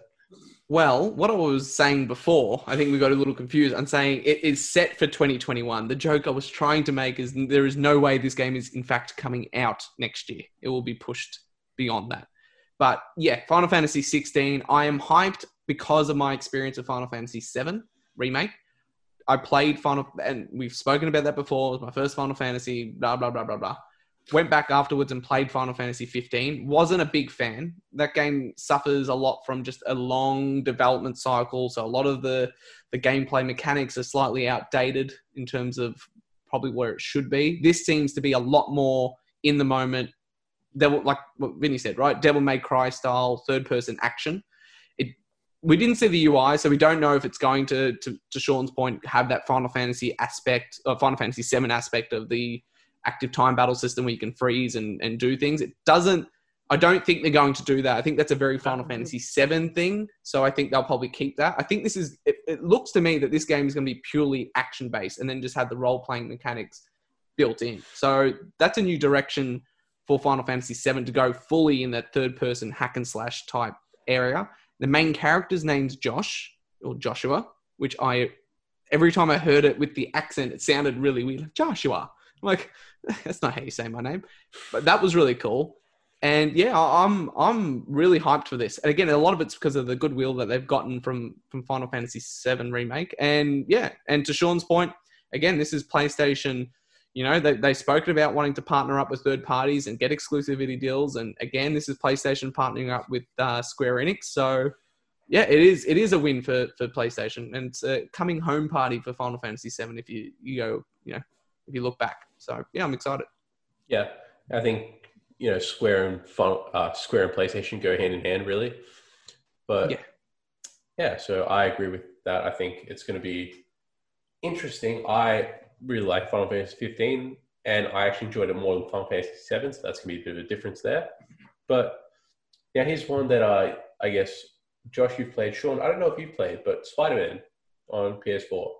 Well, what I was saying before, I think we got a little confused. I'm saying it is set for twenty twenty-one. The joke I was trying to make is there is no way this game is in fact coming out next year. It will be pushed beyond that. But yeah, Final Fantasy sixteen, I am hyped because of my experience of Final Fantasy seven remake. I played Final, and we've spoken about that before. It was my first Final Fantasy, blah, blah, blah, blah, blah. Went back afterwards and played Final Fantasy fifteen. Wasn't a big fan. That game suffers a lot from just a long development cycle. So a lot of the, the gameplay mechanics are slightly outdated in terms of probably where it should be. This seems to be a lot more in the moment. Devil, like what Vinny said, right? Devil May Cry style, third-person action. It, we didn't see the U I, so we don't know if it's going to, to, to Sean's point, have that Final Fantasy aspect, uh, Final Fantasy seven aspect of the active time battle system where you can freeze and, and do things. It doesn't, I don't think they're going to do that. I think that's a very Final Fantasy seven thing. So I think they'll probably keep that. I think this is, it, it looks to me that this game is going to be purely action based and then just have the role playing mechanics built in. So that's a new direction for Final Fantasy seven to go fully in that third person hack and slash type area. The main character's name's Josh or Joshua, which I, every time I heard it with the accent, it sounded really weird. Like, Joshua. Like, that's not how you say my name, but that was really cool. And yeah, I'm, I'm really hyped for this. And again, a lot of it's because of the goodwill that they've gotten from, from Final Fantasy seven remake. And yeah. And to Sean's point, again, this is PlayStation, you know, they, they spoke about wanting to partner up with third parties and get exclusivity deals. And again, this is PlayStation partnering up with uh, Square Enix. So yeah, it is, it is a win for, for PlayStation, and it's a coming home party for Final Fantasy seven. If you, you go, you know, if you look back. So yeah, I'm excited. Yeah, I think, you know, Square and uh, Square and PlayStation go hand in hand, really. But yeah, yeah. So I agree with that. I think it's going to be interesting. I really like Final Fantasy fifteen, and I actually enjoyed it more than Final Fantasy seven. So that's going to be a bit of a difference there. But yeah, here's one that I, I guess, Josh, you've played. Sean, I don't know if you've played, but Spider-Man on P S four.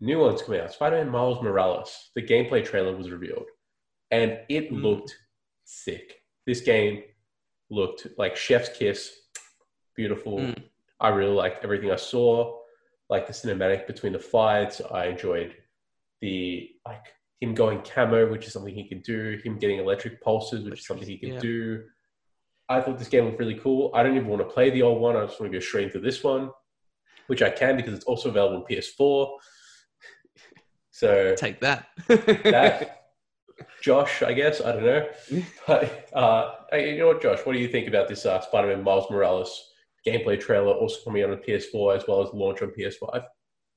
New one's coming out. Spider-Man Miles Morales. The gameplay trailer was revealed, and it mm. looked sick. This game looked like chef's kiss, beautiful. Mm. I really liked everything I saw, like the cinematic between the fights. I enjoyed the like him going camo, which is something he can do. Him getting electric pulses, which is something he can yeah. do. I thought this game was really cool. I don't even want to play the old one. I just want to go straight into this one, which I can because it's also available on P S four. So take that. that, Josh, I guess, I don't know. But uh, you know what, Josh, what do you think about this uh, Spider-Man Miles Morales gameplay trailer also coming out on P S four as well as launch on P S five?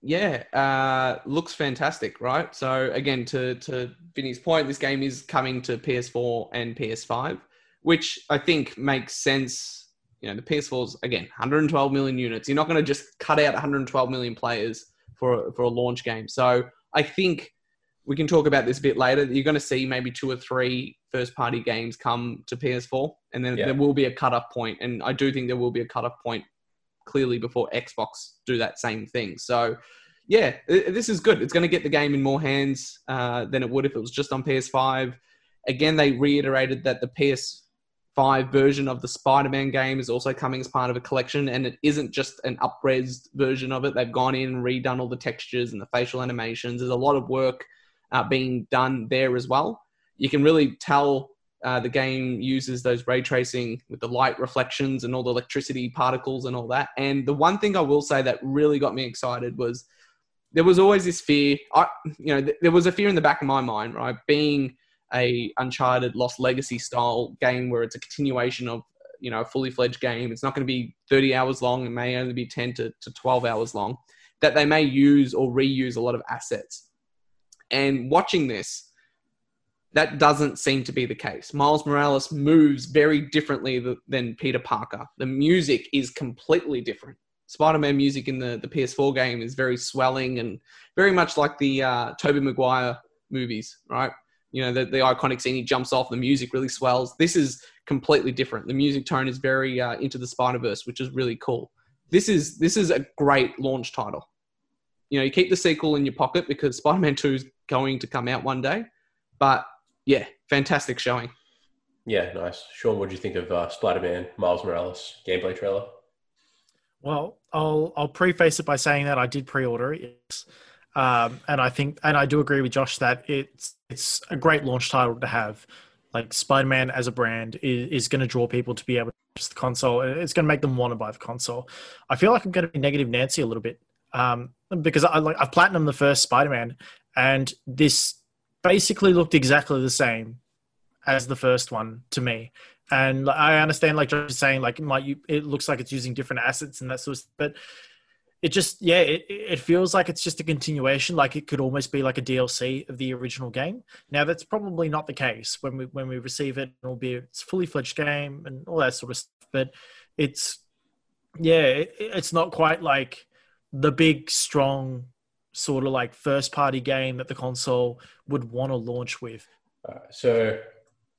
Yeah, uh, looks fantastic, right? So again, to, to Vinny's point, this game is coming to P S four and P S five, which I think makes sense. You know, the P S four's, again, one hundred twelve million units. You're not going to just cut out one hundred twelve million players for for a launch game. So I think we can talk about this a bit later. You're going to see maybe two or three first-party games come to P S four, and then yeah. there will be a cut-off point. And I do think there will be a cut-off point clearly before Xbox do that same thing. So yeah, it, this is good. It's going to get the game in more hands uh, than it would if it was just on P S five. Again, they reiterated that the P S five version of the Spider-Man game is also coming as part of a collection, and it isn't just an up-res version of it. They've gone in and redone all the textures and the facial animations. There's a lot of work uh, being done there as well. You can really tell uh, the game uses those ray tracing with the light reflections and all the electricity particles and all that. And the one thing I will say that really got me excited was there was always this fear. I, you know, th- there was a fear in the back of my mind, right? Being a Uncharted Lost Legacy style game where it's a continuation of, you know, a fully fledged game. It's not going to be thirty hours long. It may only be ten to twelve hours long, that they may use or reuse a lot of assets. And watching this, that doesn't seem to be the case. Miles Morales moves very differently th- than Peter Parker. The music is completely different. Spider-Man music in the, the P S four game is very swelling and very much like the uh, Tobey Maguire movies, right? You know, the, the iconic scene, he jumps off, the music really swells. This is completely different. The music tone is very uh, into the Spider-Verse, which is really cool. This is this is a great launch title. You know, you keep the sequel in your pocket because Spider-Man two is going to come out one day. But, yeah, fantastic showing. Yeah, nice. Sean, what did you think of uh, Spider-Man Miles Morales gameplay trailer? Well, I'll I'll preface it by saying that I did pre-order it. Yes. Um, and I think, and I do agree with Josh that it's it's a great launch title to have. Like Spider-Man as a brand is, is going to draw people to be able to purchase the console. It's going to make them want to buy the console. I feel like I'm going to be negative Nancy a little bit um, because I like I've platinumed the first Spider-Man, and this basically looked exactly the same as the first one to me. And I understand, like Josh is saying, like it might you, it looks like it's using different assets and that sort of stuff, but it just, yeah, it, it feels like it's just a continuation. Like it could almost be like a D L C of the original game. Now that's probably not the case when we, when we receive it, it'll be a fully fledged game and all that sort of stuff, but it's, yeah, it, it's not quite like the big, strong sort of like first party game that the console would want to launch with. Uh, so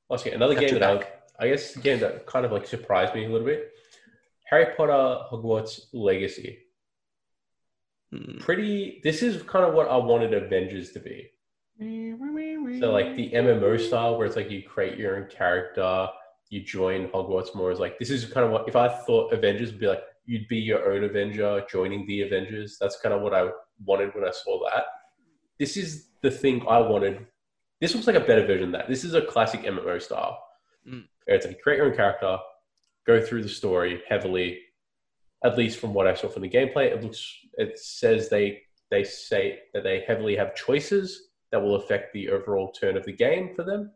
let's get another Capture game that I, I guess the game that kind of like surprised me a little bit, Harry Potter Hogwarts Legacy. Pretty, this is kind of what I wanted Avengers to be. So like the M M O style where it's like you create your own character, you join Hogwarts more is like, this is kind of what, if I thought Avengers would be like, you'd be your own Avenger joining the Avengers. That's kind of what I wanted when I saw that. This is the thing I wanted. This looks like a better version of that. This is a classic M M O style. Mm. Where it's like create your own character, go through the story heavily. At least from what I saw from the gameplay, it looks. It says they they say that they heavily have choices that will affect the overall turn of the game for them.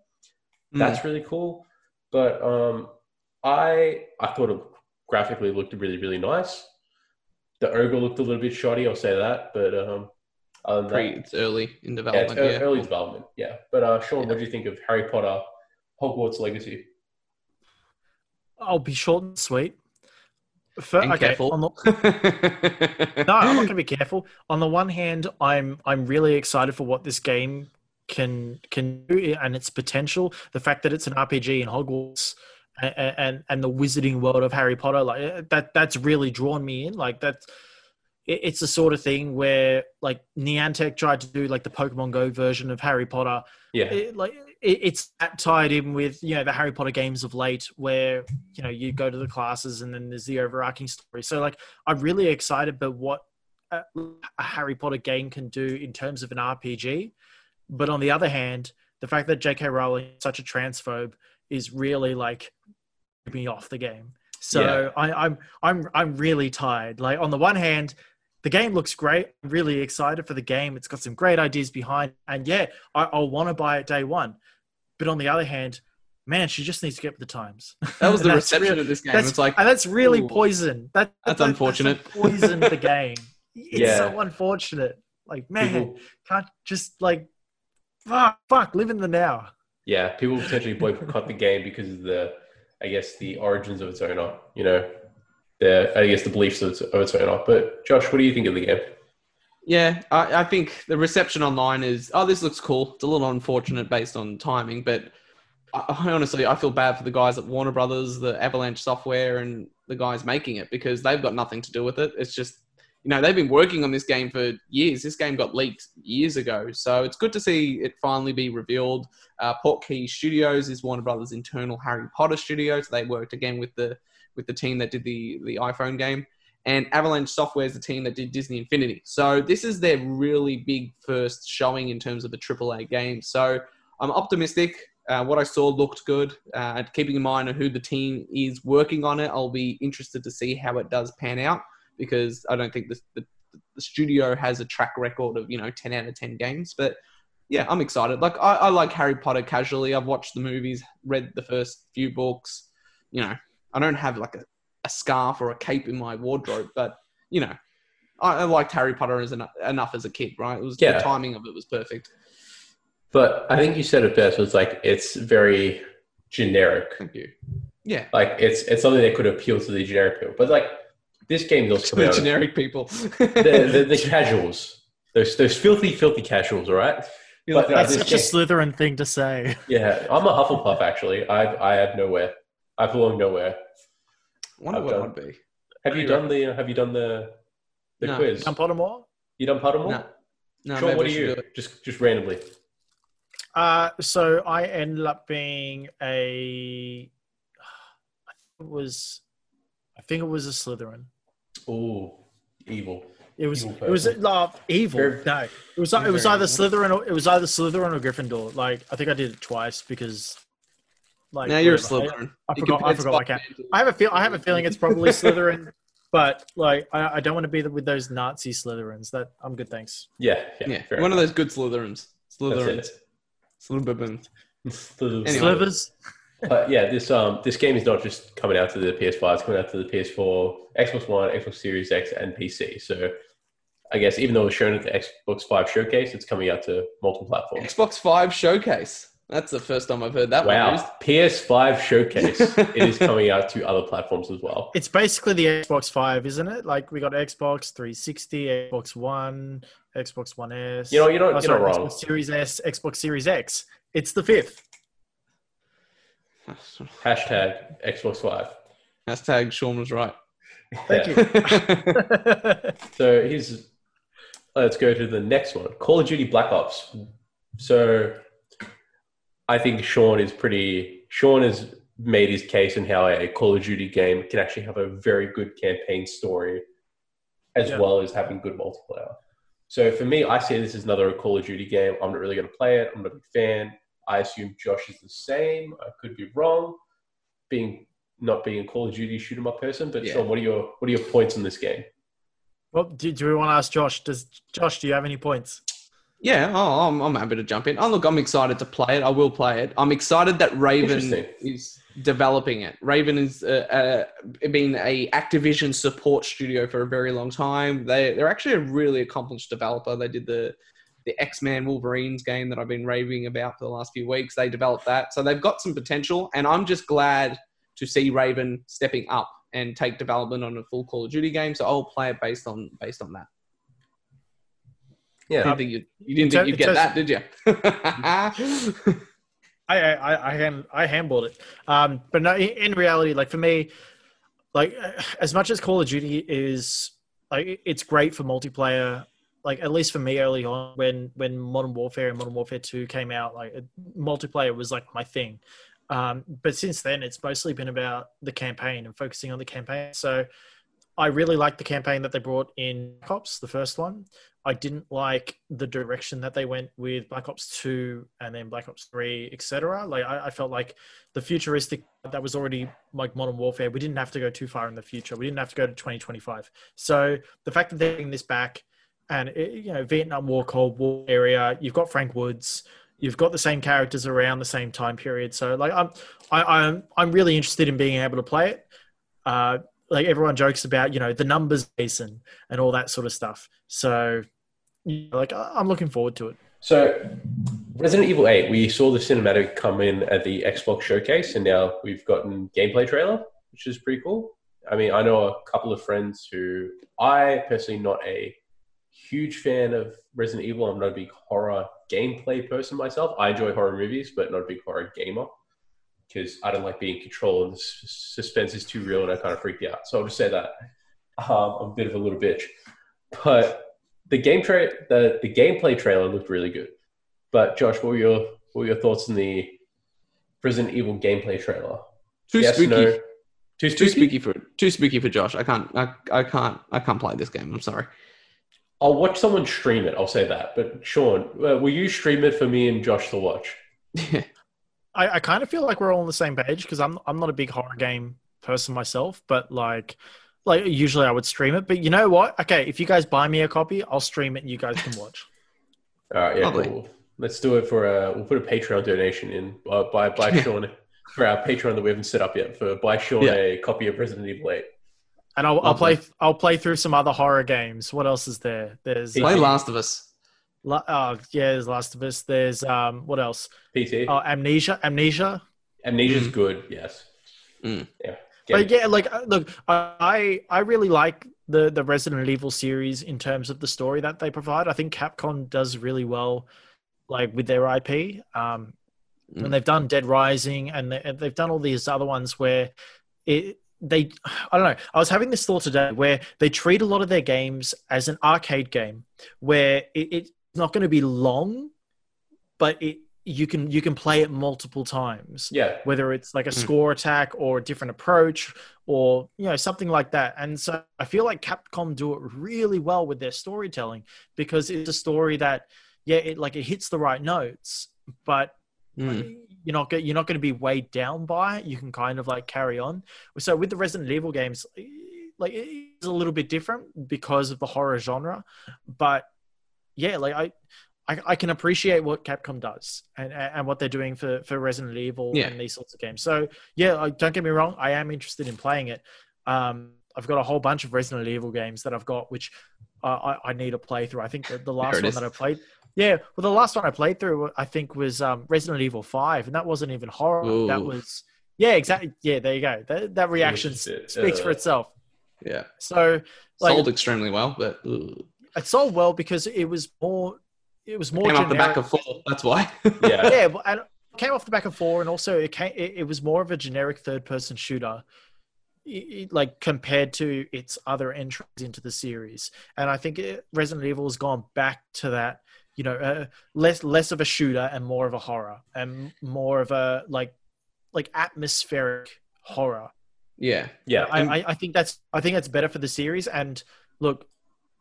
Mm. That's really cool. But um, I I thought it graphically looked really really nice. The ogre looked a little bit shoddy. I'll say that. But um, other than that, it's early in development. Yeah, it's yeah. early yeah. development. Yeah. But uh, Sean, yeah. what do you think of Harry Potter Hogwarts Legacy? I'll be short and sweet. For, okay. Careful. On the, no, I'm not going to be careful. On the one hand, I'm I'm really excited for what this game can can do and its potential. The fact that it's an R P G in Hogwarts and and, and the wizarding world of Harry Potter, like that that's really drawn me in. Like that's it, it's the sort of thing where like Niantic tried to do like the Pokemon Go version of Harry Potter. Yeah. It, like. It's tied in with, you know, the Harry Potter games of late where, you know, you go to the classes and then there's the overarching story. So, like, I'm really excited about what a Harry Potter game can do in terms of an R P G. But on the other hand, the fact that J K Rowling is such a transphobe is really, like, me off the game. So yeah. I, I'm I'm I'm really tired. Like, on the one hand, the game looks great. I'm really excited for the game. It's got some great ideas behind it. And, yeah, I, I'll want to buy it day one. But on the other hand, man, she just needs to get with the times. That was the reception really, of this game. It's like, and that's really ooh, poison. That, that, that's that, unfortunate. That's poison the game. It's yeah. so unfortunate. Like, man, people, can't just like, fuck, fuck, live in the now. Yeah, people potentially boycott the game because of the, I guess, the origins of its owner. You know, the I guess the beliefs of its, of its owner. But Josh, what do you think of the game? Yeah, I, I think the reception online is, oh, this looks cool. It's a little unfortunate based on timing, but I, I honestly, I feel bad for the guys at Warner Brothers, the Avalanche Software, and the guys making it because they've got nothing to do with it. It's just you know, they've been working on this game for years. This game got leaked years ago. So it's good to see it finally be revealed. Uh, Portkey Studios is Warner Brothers' internal Harry Potter studio. So they worked again with the with the team that did the, the iPhone game. And Avalanche Software is the team that did Disney Infinity. So this is their really big first showing in terms of a triple A game. So I'm optimistic. Uh, what I saw looked good. Uh, and keeping in mind who the team is working on it, I'll be interested to see how it does pan out, because I don't think the, the, the studio has a track record of, you know, ten out of ten games. But yeah, I'm excited. Like, I, I like Harry Potter casually. I've watched the movies, read the first few books. You know, I don't have like a, a scarf or a cape in my wardrobe, but, you know, I, I liked Harry Potter as en- enough as a kid, right? It was yeah. The timing of it was perfect. But I think you said it best. Was like, it's very generic. Thank you. Yeah. Like, it's it's something that could appeal to the generic people. But like, this game does come out. The generic people. the, the, the casuals. Those those filthy, filthy casuals, all right? But, uh, that's such a Slytherin thing to say. Yeah. I'm a Hufflepuff, actually. I I have nowhere. I belong nowhere. I wonder I've what done, it would be. Have you, you done the, have you done the the no. quiz? You done Pottermore? You done Pottermore? No. no Sean, what are you? Just Just randomly. Uh, so I ended up being a, I think it was, I think it was a Slytherin. Oh, evil! It was, evil it was not uh, evil. Very, no, it was, it was either Slytherin or it was either Slytherin or Gryffindor. Like, I think I did it twice because, like, now you're a Slytherin. I, I forgot. Can, I forgot. I can't. I have a feel. I have a feeling it's probably Slytherin, but like, I, I don't want to be the, with those Nazi Slytherins. That I'm good. Thanks. Yeah, yeah. yeah one enough. of those good Slytherins. Slytherins. Slivers. Anyway. But yeah, this um this game is not just coming out to the P S five, it's coming out to the P S four, Xbox One, Xbox Series X, and P C. So I guess even though it was shown at the Xbox five showcase, it's coming out to multiple platforms. Xbox five showcase. That's the first time I've heard that wow. one. Wow. P S five showcase. It is coming out to other platforms as well. It's basically the Xbox five, isn't it? Like, we got Xbox three sixty, Xbox One, Xbox One S. You know, you're not, oh, you're sorry, not wrong. Xbox Series S, Xbox Series X. It's the fifth. Hashtag Xbox five. Hashtag Sean was right. Thank yeah. you. So here's, let's go to the next one. Call of Duty Black Ops. So I think Sean is pretty, Sean has made his case in how a Call of Duty game can actually have a very good campaign story as yeah. well as having good multiplayer. So for me, I say this is another Call of Duty game. I'm not really going to play it. I'm not a big fan. I assume Josh is the same. I could be wrong, being not being a Call of Duty shoot 'em up person. But yeah. Sean, what are your what are your points on this game? Well, do, do we want to ask Josh? Does Josh? Do you have any points? Yeah, oh, I'm, I'm happy to jump in. Oh, look, I'm excited to play it. I will play it. I'm excited that Raven is developing it. Raven has uh, uh, been a Activision support studio for a very long time. They, they're actually a really accomplished developer. They did the, the X-Men Wolverines game that I've been raving about for the last few weeks. They developed that. So they've got some potential, and I'm just glad to see Raven stepping up and take development on a full Call of Duty game. So I'll play it based on based on that. Yeah, didn't think you, you didn't think you'd get that, did you? I, I, I, hand, I handballed it. Um, but no, in reality, like for me, like as much as Call of Duty is, like it's great for multiplayer. Like at least for me, early on when when Modern Warfare and Modern Warfare two came out, like multiplayer was like my thing. Um, but since then, it's mostly been about the campaign and focusing on the campaign. So I really liked the campaign that they brought in Black Ops, the first one. I didn't like the direction that they went with Black Ops two and then Black Ops three, et cetera. Like I, I felt like the futuristic that was already like Modern Warfare, we didn't have to go too far in the future. We didn't have to go to twenty twenty-five. So the fact that they're bringing this back and, it, you know, Vietnam War, Cold War area, you've got Frank Woods, you've got the same characters around the same time period. So like I'm, I, I'm, I'm really interested in being able to play it. Uh, Like everyone jokes about, you know, the numbers Jason and all that sort of stuff. So, you know, like I'm looking forward to it. So, Resident Evil eight, we saw the cinematic come in at the Xbox showcase, and now we've gotten gameplay trailer, which is pretty cool. I mean, I know a couple of friends who I personally not a huge fan of Resident Evil. I'm not a big horror gameplay person myself. I enjoy horror movies, but not a big horror gamer, because I don't like being in control and the suspense is too real and I kind of freak out. So I'll just say that. Um, I'm a bit of a little bitch. But the game tra- the, the gameplay trailer looked really good. But Josh, what were your what were your thoughts on the Resident Evil gameplay trailer? Too yes, spooky. No? Too spooky? Too spooky for too spooky for Josh. I can't I, I can't I can't play this game. I'm sorry. I'll watch someone stream it. I'll say that. But Sean, uh, will you stream it for me and Josh to watch? I, I kind of feel like we're all on the same page because I'm I'm not a big horror game person myself, but like like usually I would stream it. But you know what? Okay, if you guys buy me a copy, I'll stream it and you guys can watch. All right, yeah, cool. Let's do it for a. We'll put a Patreon donation in uh, by by Sean for our Patreon that we haven't set up yet. For buy Sean yeah. a copy of Resident Evil eight. And I'll, I'll play. I'll play through some other horror games. What else is there? There's play uh, Last of Us. La- oh yeah, there's Last of Us. There's um, what else? P T. Oh, Amnesia. Amnesia. Amnesia's mm. good. Yes. Mm. Yeah. Get but it. yeah, like look, I I really like the the Resident Evil series in terms of the story that they provide. I think Capcom does really well, like with their I P. Um, mm. and they've done Dead Rising, and, they, and they've done all these other ones where it. They, I don't know. I was having this thought today where they treat a lot of their games as an arcade game, where it, it's not going to be long, but it you can you can play it multiple times. Yeah. Whether it's like a score attack or a different approach, or you know something like that. And so I feel like Capcom do it really well with their storytelling because it's a story that yeah, it like it hits the right notes, but. Mm. You're not you're not going to be weighed down by it. You can kind of like carry on. So with the Resident Evil games, like it's a little bit different because of the horror genre. But yeah, like I I, I can appreciate what Capcom does and and what they're doing for, for Resident Evil yeah. and these sorts of games. So yeah, like, don't get me wrong, I am interested in playing it. Um, I've got a whole bunch of Resident Evil games that I've got which uh, I I need to play through. I think the, the last one is. that I played. Yeah, well, the last one I played through, I think, was um, Resident Evil five, and that wasn't even horror. Ooh. That was, yeah, exactly. Yeah, there you go. That, that reaction it, speaks uh, for itself. Yeah. So like, sold extremely well, but ugh. it sold well because it was more, it was more. It came generic. Off the back of four. That's why. yeah. Yeah, well, and it came off the back of four, and also it came. It, it was more of a generic third-person shooter. It, like compared to its other entries into the series, and I think it, Resident Evil has gone back to that. You know, uh, less less of a shooter and more of a horror, and more of a like like atmospheric horror. Yeah, yeah. I, I, I think that's I think that's better for the series. And look,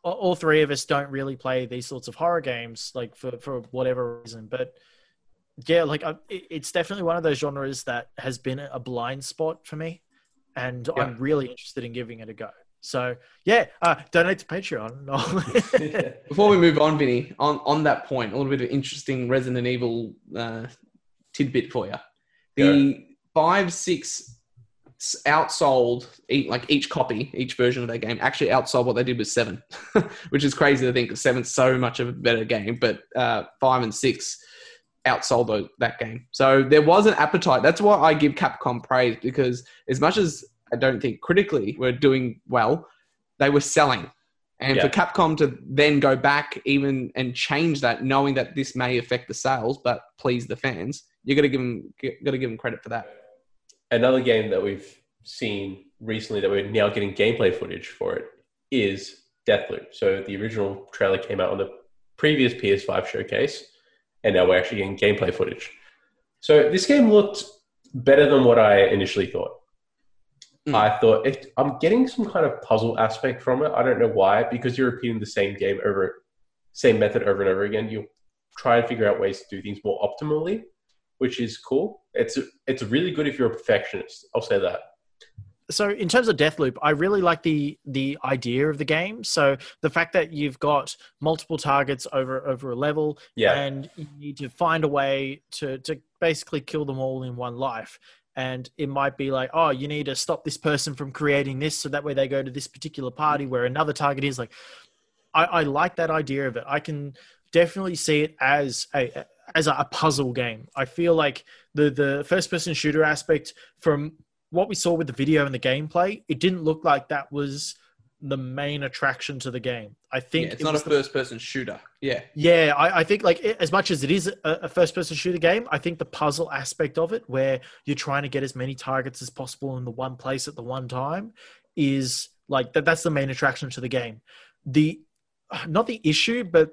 all three of us don't really play these sorts of horror games, like for for whatever reason. But yeah, like I, it's definitely one of those genres that has been a blind spot for me. And yeah. I'm really interested in giving it a go. So yeah, uh, donate to Patreon. No. Before we move on, Vinny, on, on that point, a little bit of interesting Resident Evil uh, tidbit for you. The go. five, six outsold each, like each copy, each version of that game actually outsold what they did with seven, which is crazy to think because seven's so much of a better game, but uh, five and six outsold that game. So there was an appetite. That's why I give Capcom praise, because as much as I don't think critically we're doing well, they were selling. And yeah. for Capcom to then go back even and change that, knowing that this may affect the sales, but please the fans, you got to give them, got to give them credit for that. Another game that we've seen recently that we're now getting gameplay footage for it is Deathloop. So the original trailer came out on the previous P S five showcase, and now we're actually getting gameplay footage. So this game looked better than what I initially thought. Mm. I thought, it, I'm getting some kind of puzzle aspect from it. I don't know why, because you're repeating the same game over, same method over and over again. You'll try and figure out ways to do things more optimally, which is cool. It's it's really good if you're a perfectionist. I'll say that. So in terms of Deathloop, I really like the the idea of the game. So the fact that you've got multiple targets over over a level, yeah. and you need to find a way to to basically kill them all in one life. And it might be like, oh, you need to stop this person from creating this, so that way they go to this particular party where another target is. Like, I, I like that idea of it. I can definitely see it as a as a puzzle game. I feel like the the first person shooter aspect from what we saw with the video and the gameplay, it didn't look like that was the main attraction to the game. I think yeah, it's it not a first-person shooter. Yeah, yeah. I, I think like it, as much as it is a, a first-person shooter game, I think the puzzle aspect of it, where you're trying to get as many targets as possible in the one place at the one time, is like that. That's the main attraction to the game. The not the issue, but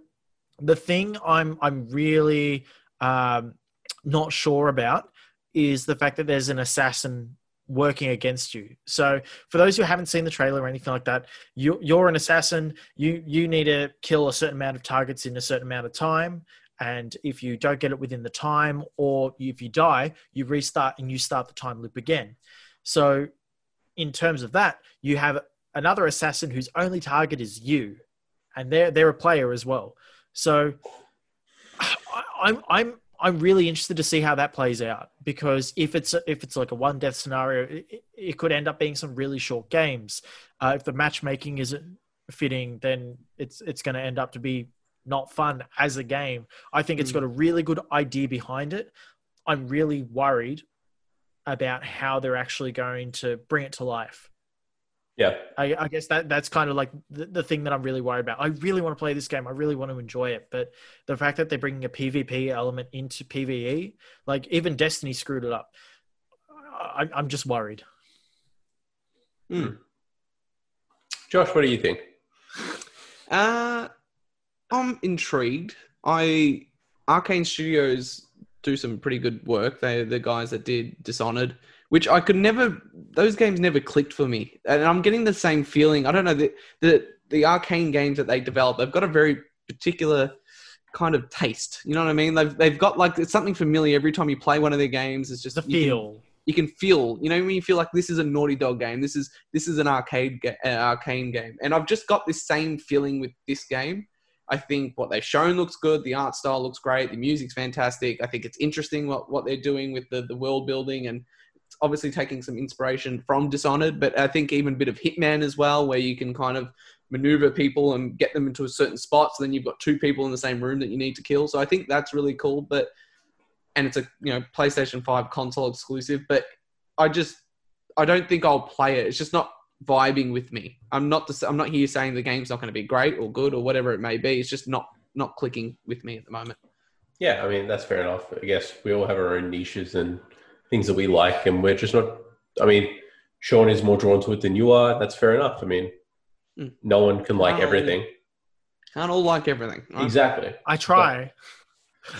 the thing I'm I'm really um, not sure about is the fact that there's an assassin working against you. So for those who haven't seen the trailer or anything like that, you, you're an assassin. You you need to kill a certain amount of targets in a certain amount of time. And if you don't get it within the time, or if you die, you restart and you start the time loop again. So in terms of that, you have another assassin whose only target is you, and they're, they're a player as well. So I, I'm, I'm, I'm really interested to see how that plays out, because if it's, if it's like a one death scenario, it, it could end up being some really short games. Uh, if the matchmaking isn't fitting, then it's, it's going to end up to be not fun as a game. I think it's got a really good idea behind it. I'm really worried about how they're actually going to bring it to life. Yeah. I, I guess that that's kind of like the, the thing that I'm really worried about. I really want to play this game. I really want to enjoy it. But the fact that they're bringing a PvP element into PvE, like even Destiny screwed it up. I, I'm just worried. Hmm. Josh, what do you think? Uh, I'm intrigued. I Arcane Studios do some pretty good work. They're the guys that did Dishonored, which I could never... Those games never clicked for me. And I'm getting the same feeling. I don't know, the the, the Arcane games that they develop, they've got a very particular kind of taste. You know what I mean? They've, they've got like... It's something familiar. Every time you play one of their games, it's just... The feel. You can, you can feel. You know, when you feel like this is a Naughty Dog game. This is this is an arcade ga- an Arcane game. And I've just got this same feeling with this game. I think what they've shown looks good. The art style looks great. The music's fantastic. I think it's interesting what, what they're doing with the, the world building, and it's obviously taking some inspiration from Dishonored, but I think even a bit of Hitman as well, where you can kind of maneuver people and get them into a certain spot. So then you've got two people in the same room that you need to kill. So I think that's really cool. But, and it's a, you know, PlayStation five console exclusive, but I just, I don't think I'll play it. It's just not vibing with me. I'm not the, I'm not here saying the game's not going to be great or good or whatever it may be. It's just not not clicking with me at the moment. Yeah, I mean, that's fair enough. I guess we all have our own niches and things that we like, and we're just not... I mean, Sean is more drawn to it than you are. That's fair enough. I mean, mm. no one can like can't everything. Can't all like everything. I'm, exactly. I try.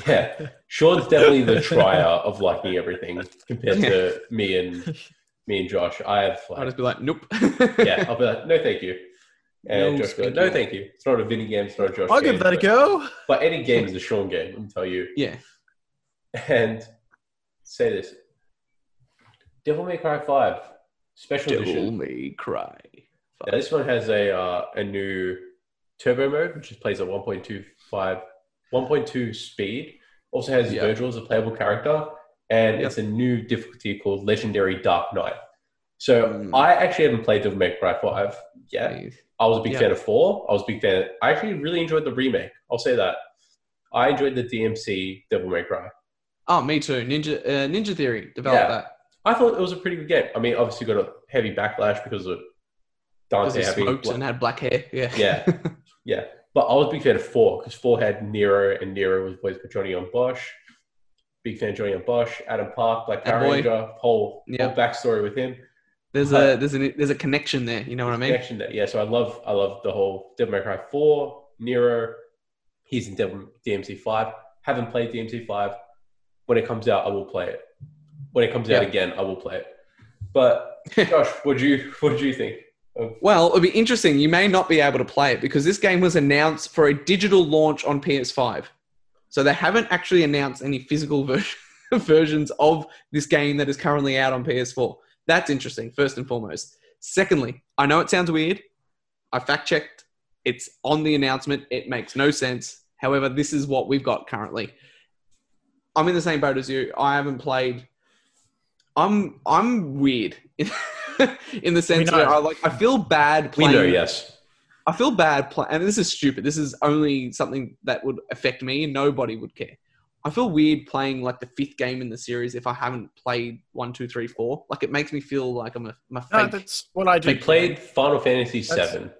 But, yeah. Sean's definitely the trier of liking everything compared yeah. to me and... Me and Josh, I have... Like, I'll just be like, nope. yeah, I'll be like, no, thank you. And no, Josh will be like, no, thank you. It's not a Vinny game. It's not a Josh I'll game. I'll give that but, a go. But any game is a Sean game, let me tell you. Yeah. And say this. Devil May Cry five. Special Devil edition. Devil May Cry five. Now, this one has a uh, a new turbo mode, which just plays at one point two five, one point two speed. Also has yeah. Virgil as a playable character. And yep. it's a new difficulty called Legendary Dark Knight. So mm. I actually haven't played Devil May Cry five yet. I was a big yep. fan of four. I was a big fan. Of, I actually really enjoyed the remake. I'll say that. I enjoyed the D M C Devil May Cry. Oh, me too. Ninja uh, Ninja Theory developed yeah. that. I thought it was a pretty good game. I mean, obviously got a heavy backlash because of Dante having smoked what, and had black hair. Yeah, yeah, yeah. But I was a big fan of four because four had Nero, and Nero was voiced by Johnny on Bosch. Big fan of Johnny and Bosch, Adam Park, like Power Ranger, whole, yep. whole backstory with him. There's but, a there's a there's a connection there. You know what I mean? Connection there, yeah. So I love I love the whole Devil May Cry four, Nero. He's in Devil, D M C five. Haven't played D M C five. When it comes out, I will play it. When it comes yep. out again, I will play it. But Josh, what do you what do you think? Well, it'll be interesting. You may not be able to play it because this game was announced for a digital launch on P S five. So they haven't actually announced any physical ver- versions of this game that is currently out on P S four. That's interesting, first and foremost. Secondly, I know it sounds weird. I fact-checked. It's on the announcement. It makes no sense. However, this is what we've got currently. I'm in the same boat as you. I haven't played... I'm I'm weird in, in the sense where I like. I feel bad playing... We know, yes. I feel bad, play- and this is stupid. This is only something that would affect me, and nobody would care. I feel weird playing like the fifth game in the series if I haven't played one, two, three, four. Like it makes me feel like I'm a my fake. No, that's what I do. You played Final Fantasy seven.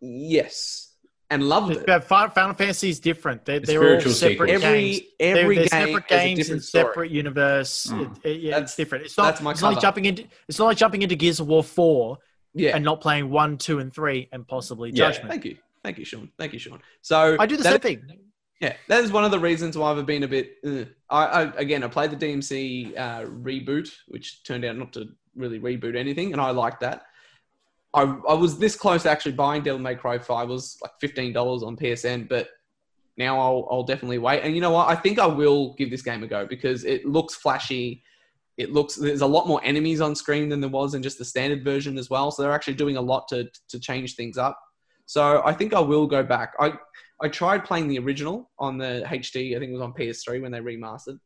Yes, and loved it. But Final Fantasy is different. They're, they're all separate games. Every every they're, they're game separate games has a different story. Separate universe. Mm. It, it, yeah, that's, it's different. It's not. That's my it's not like jumping into. It's not like jumping into Gears of War four. Yeah. And not playing one, two, and three, and possibly Judgment. Yeah, thank you. Thank you, Sean. Thank you, Sean. So I do the that, same thing. Yeah, that is one of the reasons why I've been a bit. Uh, I, I again, I played the D M C uh, reboot, which turned out not to really reboot anything, and I liked that. I, I was this close to actually buying Devil May Cry V. It was like fifteen dollars on P S N, but now I'll, I'll definitely wait. And you know what? I think I will give this game a go because it looks flashy. It looks, there's a lot more enemies on screen than there was in just the standard version as well. So they're actually doing a lot to, to change things up. So I think I will go back. I, I tried playing the original on the H D. I think it was on P S three when they remastered,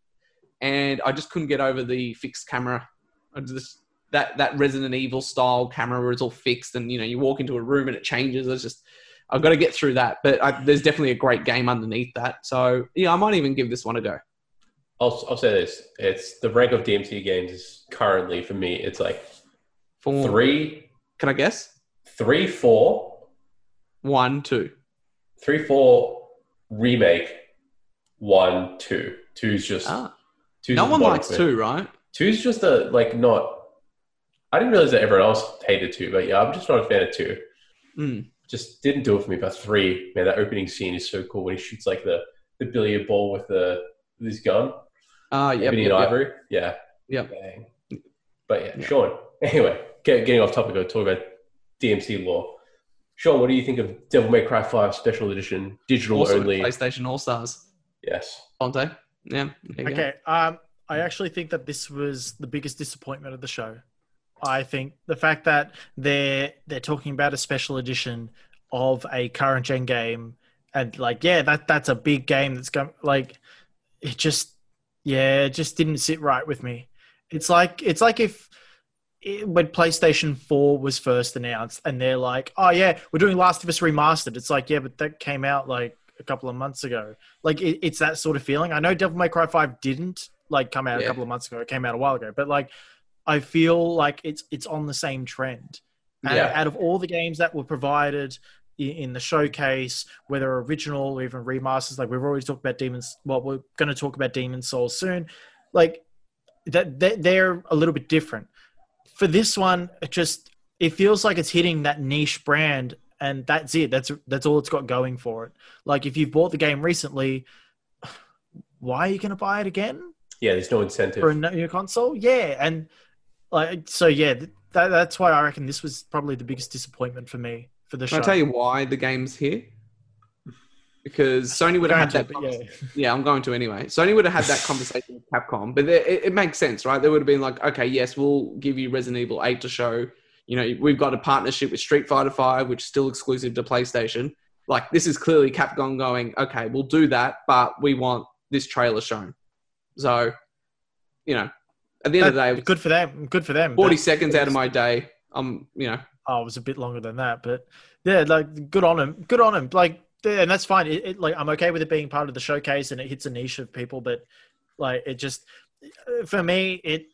and I just couldn't get over the fixed camera. I just, That that Resident Evil style camera is all fixed, and you know you walk into a room and it changes. It's just I've got to get through that, but I, there's definitely a great game underneath that. So yeah, I might even give this one a go. I'll I'll say this: it's the rank of D M C games is currently for me. It's like four, three. Can I guess? Three, four, one, two. Three, four, remake. One, two. Two's just ah. two's no one likes two, right? Two's just a like not. I didn't realize that everyone else hated two, but yeah, I'm just not a fan of two. Mm. Just didn't do it for me. But three, man, that opening scene is so cool when he shoots like the, the billiard ball with the with his gun. Ah, uh, yeah, yep, ivory, yep. yeah, yeah. But yeah, yep. Sean. Anyway, get, getting off topic, I'll talk about D M C lore. Sean, what do you think of Devil May Cry five Special Edition, digital also only PlayStation All Stars? Yes, Dante. Yeah. Okay. Um, I actually think that this was the biggest disappointment of the show. I think the fact that they're they're talking about a special edition of a current gen game, and like yeah, that that's a big game that's going like it just yeah, it just didn't sit right with me. It's like it's like if it, when PlayStation four was first announced, and they're like, oh yeah, we're doing Last of Us Remastered. It's like yeah, but that came out like a couple of months ago. Like it, it's that sort of feeling. I know Devil May Cry five didn't like come out yeah. a couple of months ago. It came out a while ago, but like. I feel like it's it's on the same trend. Yeah. Out of all the games that were provided in the showcase, whether original or even remasters, like we've already talked about Demon's, well, we're going to talk about Demon's Souls soon. Like that, they're a little bit different. For this one, it just it feels like it's hitting that niche brand, and that's it. That's that's all it's got going for it. Like if you've bought the game recently, why are you going to buy it again? Yeah, there's no incentive for a new console. Yeah, and. Like so, yeah. That, that's why I reckon this was probably the biggest disappointment for me for the show. Can I tell you why the game's here? Because Sony would have had that. Yeah. yeah, I'm going to anyway. Sony would have had that conversation with Capcom, but there, it, it makes sense, right? They would have been like, okay, yes, we'll give you Resident Evil eight to show. You know, we've got a partnership with Street Fighter five, which is still exclusive to PlayStation. Like, this is clearly Capcom going, okay, we'll do that, but we want this trailer shown. So, you know. At the end that, of the day, good for them. Good for them. Forty That's, seconds out of my day. Um, you know, oh, it was a bit longer than that, but yeah, like good on him. Good on him. Like, and that's fine. It, it like I'm okay with it being part of the showcase, and it hits a niche of people. But like, it just for me, it,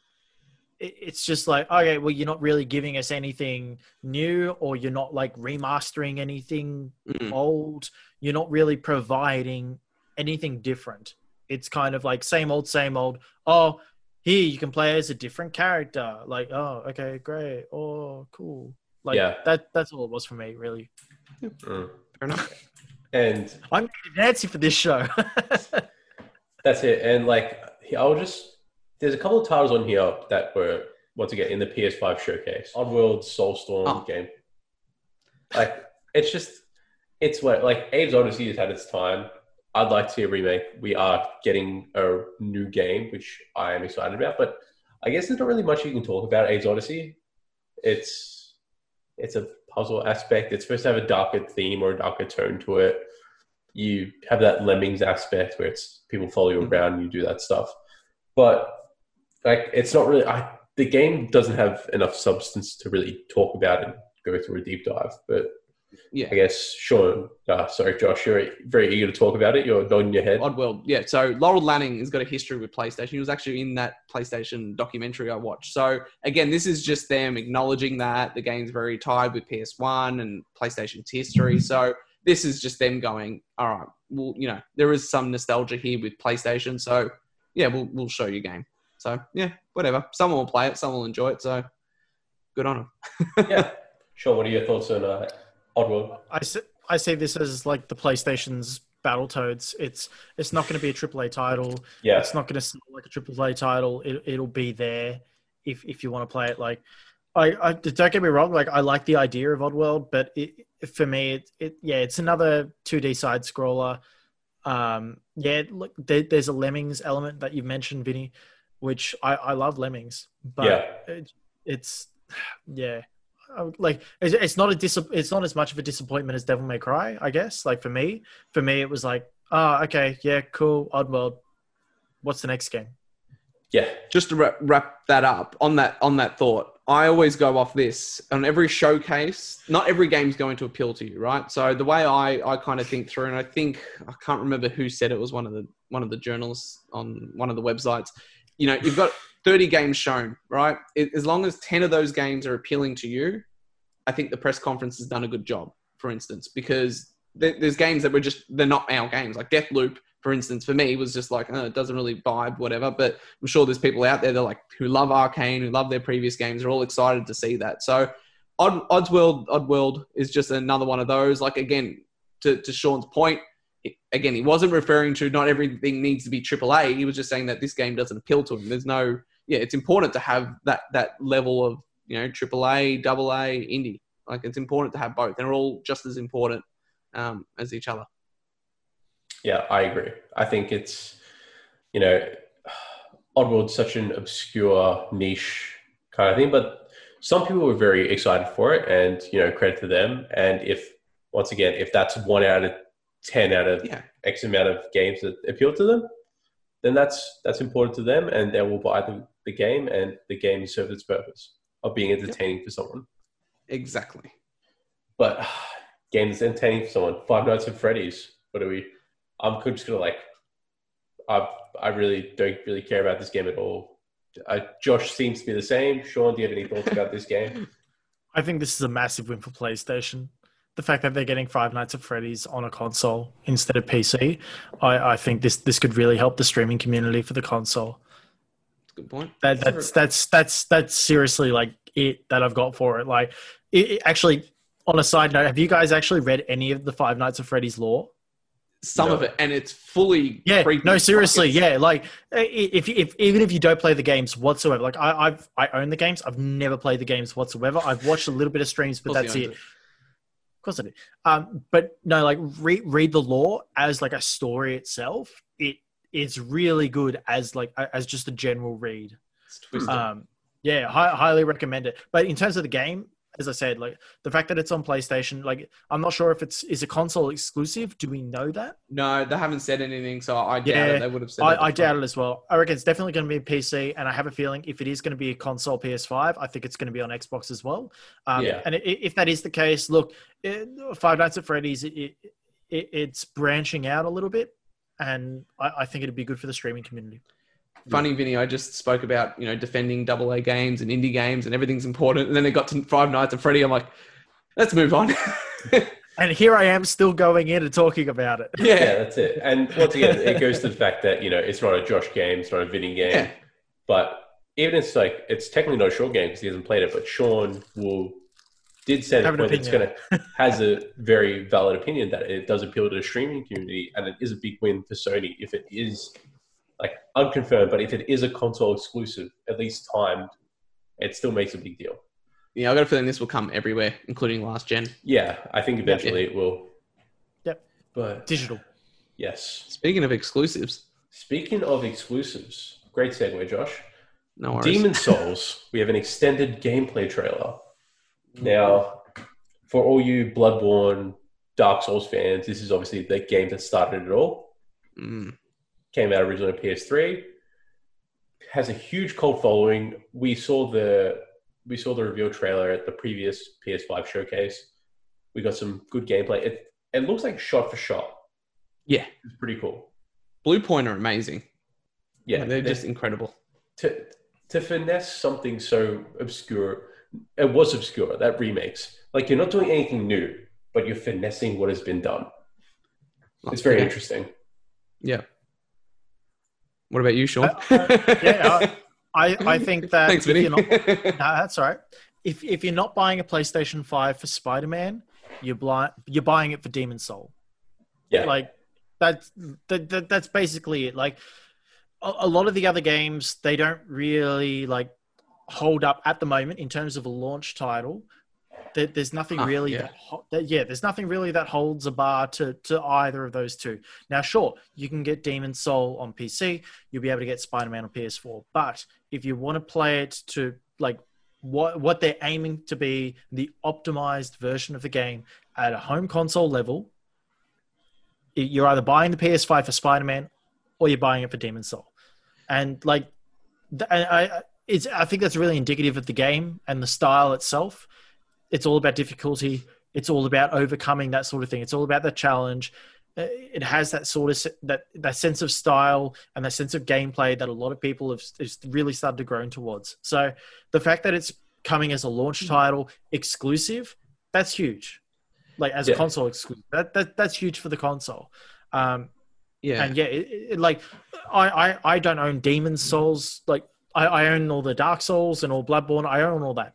it it's just like okay, well, you're not really giving us anything new, or you're not like remastering anything mm-hmm. old. You're not really providing anything different. It's kind of like same old, same old. Oh. Here, you can play as a different character. Like, oh, okay, great. Oh, cool. Like, yeah. that that's all it was for me, really. Mm. Fair enough. And I'm Nancy for this show. That's it. And, like, I'll just... There's a couple of titles on here that were, once again, in the P S five showcase. Oddworld, Soulstorm oh. game. Like, it's just... It's what... Like, Abe's Odyssey has had its time. I'd like to see a remake. We are getting a new game, which I am excited about, but I guess there's not really much you can talk about Abe's Odyssey. It's it's a puzzle aspect. It's supposed to have a darker theme or a darker tone to it. You have that Lemmings aspect where it's people follow you around and you do that stuff. But like, it's not really... I, the game doesn't have enough substance to really talk about and go through a deep dive, but... Yeah, I guess Sean, uh, sorry, Josh, you're very eager to talk about it. You're nodding your head. Oddworld, yeah. So Laurel Lanning has got a history with PlayStation. He was actually in that PlayStation documentary I watched. So again, this is just them acknowledging that the game's very tied with P S one and PlayStation's history. So this is just them going, all right, well, you know, there is some nostalgia here with PlayStation. So yeah, we'll we'll show you game. So yeah, whatever. Someone will play it. Someone will enjoy it. So good on them. Yeah. Sean, what are your thoughts on that? Uh, Oddworld. I, I see this as like the PlayStation's Battletoads. It's it's not going to be a triple A title. Yeah. It's not going to sell like a triple A title. It, it'll be there if if you want to play it. Like, I, I don't get me wrong. Like, I like the idea of Oddworld, but it, for me, it, it yeah, it's another two D side scroller. Um, yeah, look, there, there's a Lemmings element that you mentioned, Vinny, which I, I love Lemmings, but yeah. it, it's yeah. Like it's not a dis- it's not as much of a disappointment as Devil May Cry, I guess. Like for me, for me, it was like, ah, oh, okay, yeah, cool, Oddworld. What's the next game? Yeah, just to wrap, wrap that up on that on that thought. I always go off this on every showcase. Not every game's going to appeal to you, right? So the way I, I kind of think through, and I think I can't remember who said it, it was one of the one of the journalists on one of the websites. You know, you've got thirty games shown, right? It, as long as ten of those games are appealing to you, I think the press conference has done a good job, for instance, because th- there's games that were just, they're not our games. Like Deathloop, for instance, for me, was just like, oh, it doesn't really vibe, whatever. But I'm sure there's people out there that like who love Arcane, who love their previous games, are all excited to see that. So Odd, Oddworld, Oddworld is just another one of those. Like, again, to, to Sean's point, again, he wasn't referring to not everything needs to be triple A. He was just saying that this game doesn't appeal to him. There's no, yeah, it's important to have that, that level of, you know, triple A, double A, indie. Like, it's important to have both. They're all just as important um, as each other. Yeah, I agree. I think it's, you know, Oddworld's such an obscure niche kind of thing, but some people were very excited for it and, you know, credit to them. And if, once again, if that's one out of ten out of yeah. X amount of games that appeal to them, then that's that's important to them, and they will buy the, the game, and the game serves its purpose of being entertaining yep. for someone. Exactly. But uh, game is entertaining for someone. Five Nights at Freddy's. What are we? I'm just gonna like. I I really don't really care about this game at all. Uh, Josh seems to be the same. Sean, do you have any thoughts about this game? I think this is a massive win for PlayStation. The fact that they're getting Five Nights at Freddy's on a console instead of P C, I, I think this this could really help the streaming community for the console. Good point. That, that's that's that's that's seriously like it that I've got for it. Like, it, it, actually, on a side note, have you guys actually read any of the Five Nights at Freddy's lore? Some no. of it, and it's fully yeah. No, seriously, pockets. yeah. Like, if if even if you don't play the games whatsoever, like I I've, I own the games. I've never played the games whatsoever. I've watched a little bit of streams, but that's it. it. Of course I did. Um, but no, like re- read the lore as like a story itself. It is really good as like, as just a general read. It's twisted. Um, yeah, hi- highly recommend it. But in terms of the game, as I said, like the fact that it's on PlayStation, like I'm not sure if it's, is a console exclusive. Do we know that? No, they haven't said anything. So I doubt yeah, it. They would have said I, I doubt it as well. I reckon it's definitely going to be a P C, and I have a feeling if it is going to be a console P S five, I think it's going to be on Xbox as well. Um, yeah. And it, if that is the case, look, Five Nights at Freddy's, it, it, it's branching out a little bit, and I, I think it'd be good for the streaming community. Funny, Vinny, I just spoke about, you know, defending double A games and indie games and everything's important, and then it got to Five Nights at Freddy. I'm like, let's move on. And here I am still going in and talking about it. Yeah, yeah, that's it. And once again, it goes to the fact that, you know, it's not a Josh game, it's not a Vinny game, yeah. but even if it's like, it's technically not a Sean game because he hasn't played it, but Sean will... did say that it's going to has a very valid opinion that it does appeal to the streaming community, and it is a big win for Sony if it is like unconfirmed, but if it is a console exclusive, at least timed, it still makes a big deal. Yeah, I've got a feeling this will come everywhere, including last gen. Yeah, I think eventually yep, yep. it will. Yep. But digital. Yes. Speaking of exclusives. Speaking of exclusives, great segue, Josh. No worries. Demon's Souls. We have an extended gameplay trailer. Now, for all you Bloodborne, Dark Souls fans, this is obviously the game that started it all. Mm. Came out originally on P S three. Has a huge cult following. We saw the we saw the reveal trailer at the previous P S five showcase. We got some good gameplay. It it looks like shot for shot. Yeah, it's pretty cool. Blue Point are amazing. Yeah, like, they're, they're just incredible. To to finesse something so obscure. It was obscure, that remakes. Like, you're not doing anything new, but you're finessing what has been done. It's very yeah. interesting. Yeah. What about you, Sean? Uh, uh, yeah, I, I think that... Thanks, Vinny. You're not, no, that's all right. If, if you're not buying a PlayStation five for Spider-Man, you're blind, you're buying it for Demon's Soul. Yeah. Like that's that, that that's basically it. Like a, a lot of the other games, they don't really like hold up at the moment in terms of a launch title. There, there's nothing ah, really yeah. That, that yeah, there's nothing really that holds a bar to to either of those two. Now, sure, you can get Demon's Soul on P C, you'll be able to get Spider-Man on P S four, but if you want to play it to like what what they're aiming to be the optimized version of the game at a home console level, you're either buying the P S five for Spider-Man or you're buying it for Demon's Soul. And like and I it's I think that's really indicative of the game and the style itself. It's all about difficulty. It's all about overcoming that sort of thing. It's all about the challenge. It has that sort of that that sense of style and that sense of gameplay that a lot of people have, have really started to grow towards. So the fact that it's coming as a launch title exclusive, that's huge. Like as yeah. a console exclusive, that, that that's huge for the console. Um, yeah, and yeah, it, it, like I, I I don't own Demon's Souls. Like I, I own all the Dark Souls and all Bloodborne. I own all that.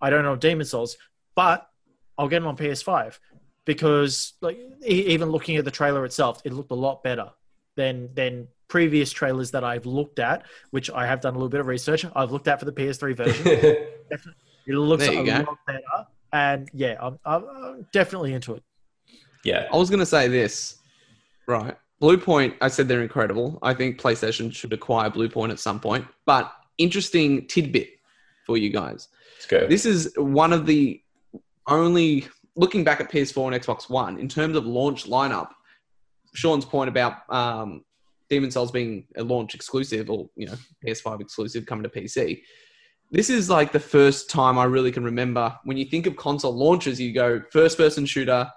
I don't know Demon's Souls, but I'll get it on P S five because, like, e- even looking at the trailer itself, it looked a lot better than than previous trailers that I've looked at, which I have done a little bit of research. I've looked at for the P S three version. It looks a go. lot better, and yeah, I'm, I'm, I'm definitely into it. Yeah, I was gonna say this, right? Blue Point, I said they're incredible. I think PlayStation should acquire Blue Point at some point. But interesting tidbit for you guys. This is one of the only, looking back at P S four and Xbox One, in terms of launch lineup, Sean's point about um, Demon's Souls being a launch exclusive or, you know, P S five exclusive coming to P C. This is like the first time I really can remember when you think of console launches, you go first person shooter,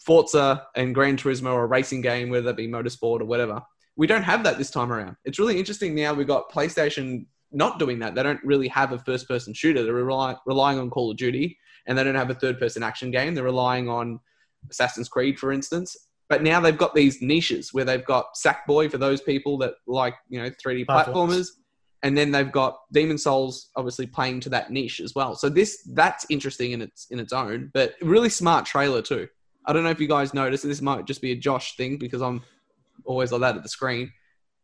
Forza and Gran Turismo or a racing game, whether that be motorsport or whatever. We don't have that this time around. It's really interesting now we've got PlayStation not doing that. They don't really have a first person shooter. They're rely, relying on Call of Duty, and they don't have a third person action game. They're relying on Assassin's Creed, for instance. But now they've got these niches where they've got Sackboy for those people that like, you know, three D platformers. And then they've got Demon's Souls obviously playing to that niche as well. So this, that's interesting in its, in its own, but really smart trailer too. I don't know if you guys noticed, this might just be a Josh thing because I'm always like that at the screen.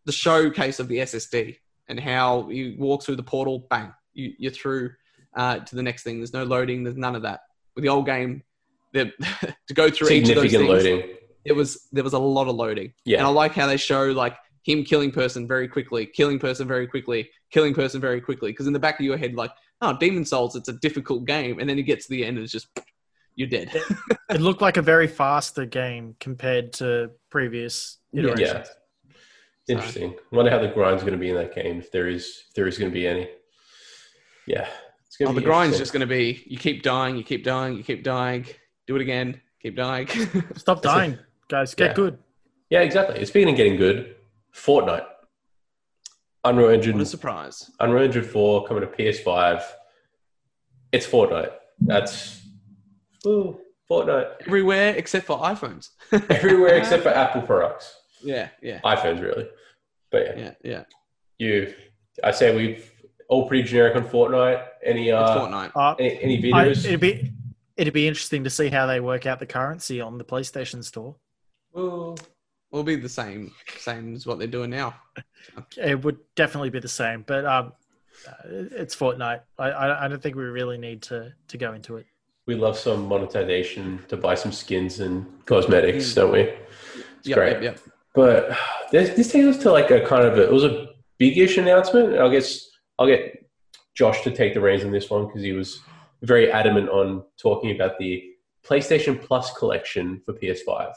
The showcase of the S S D. And how you walk through the portal, bang, you, you're through uh, to the next thing. There's no loading. There's none of that. With the old game, to go through each of those things. Significant loading. It was, there was a lot of loading. Yeah. And I like how they show like him killing person very quickly, killing person very quickly, killing person very quickly. Because in the back of your head, like, oh, Demon's Souls, it's a difficult game. And then it gets to the end and it's just, you're dead. it, it looked like a very faster game compared to previous iterations. Yeah. Interesting. I wonder how the grind's going to be in that game, if there is if there is going to be any. Yeah. It's going to oh, be the grind's just going to be, you keep dying, you keep dying, you keep dying, do it again, keep dying. Stop dying, guys. Get yeah. good. Yeah, exactly. Speaking of getting good, Fortnite. Unreal Engine. What a surprise. Unreal Engine four coming to P S five. It's Fortnite. That's... Ooh, Fortnite. Everywhere except for iPhones. Everywhere except for Apple products. Yeah, yeah. iPhones, really. But yeah. Yeah, yeah. You, I say we've all pretty generic on Fortnite. Any, uh, Fortnite. uh any, any videos? I, it'd be, it'd be interesting to see how they work out the currency on the PlayStation Store. Well, will be the same, same as what they're doing now. It would definitely be the same, but um, it's Fortnite. I, I, I don't think we really need to, to go into it. We love some monetization to buy some skins and cosmetics, mm. don't we? It's yep, great. Yep, yep. But this, this takes us to like a kind of a, it was a big-ish announcement. I guess I'll get Josh to take the reins on this one because he was very adamant on talking about the PlayStation Plus Collection for P S five.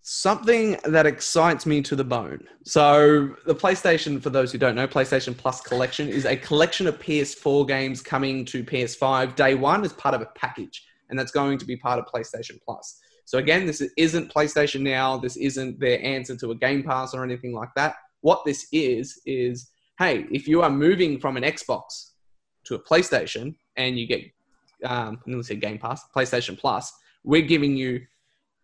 Something that excites me to the bone. So the PlayStation, for those who don't know, PlayStation Plus Collection is a collection of P S four games coming to P S five day one as part of a package, and that's going to be part of PlayStation Plus. So again, this isn't PlayStation Now. This isn't their answer to a Game Pass or anything like that. What this is, is, hey, if you are moving from an Xbox to a PlayStation and you get, um, I'm going to say Game Pass, PlayStation Plus, we're giving you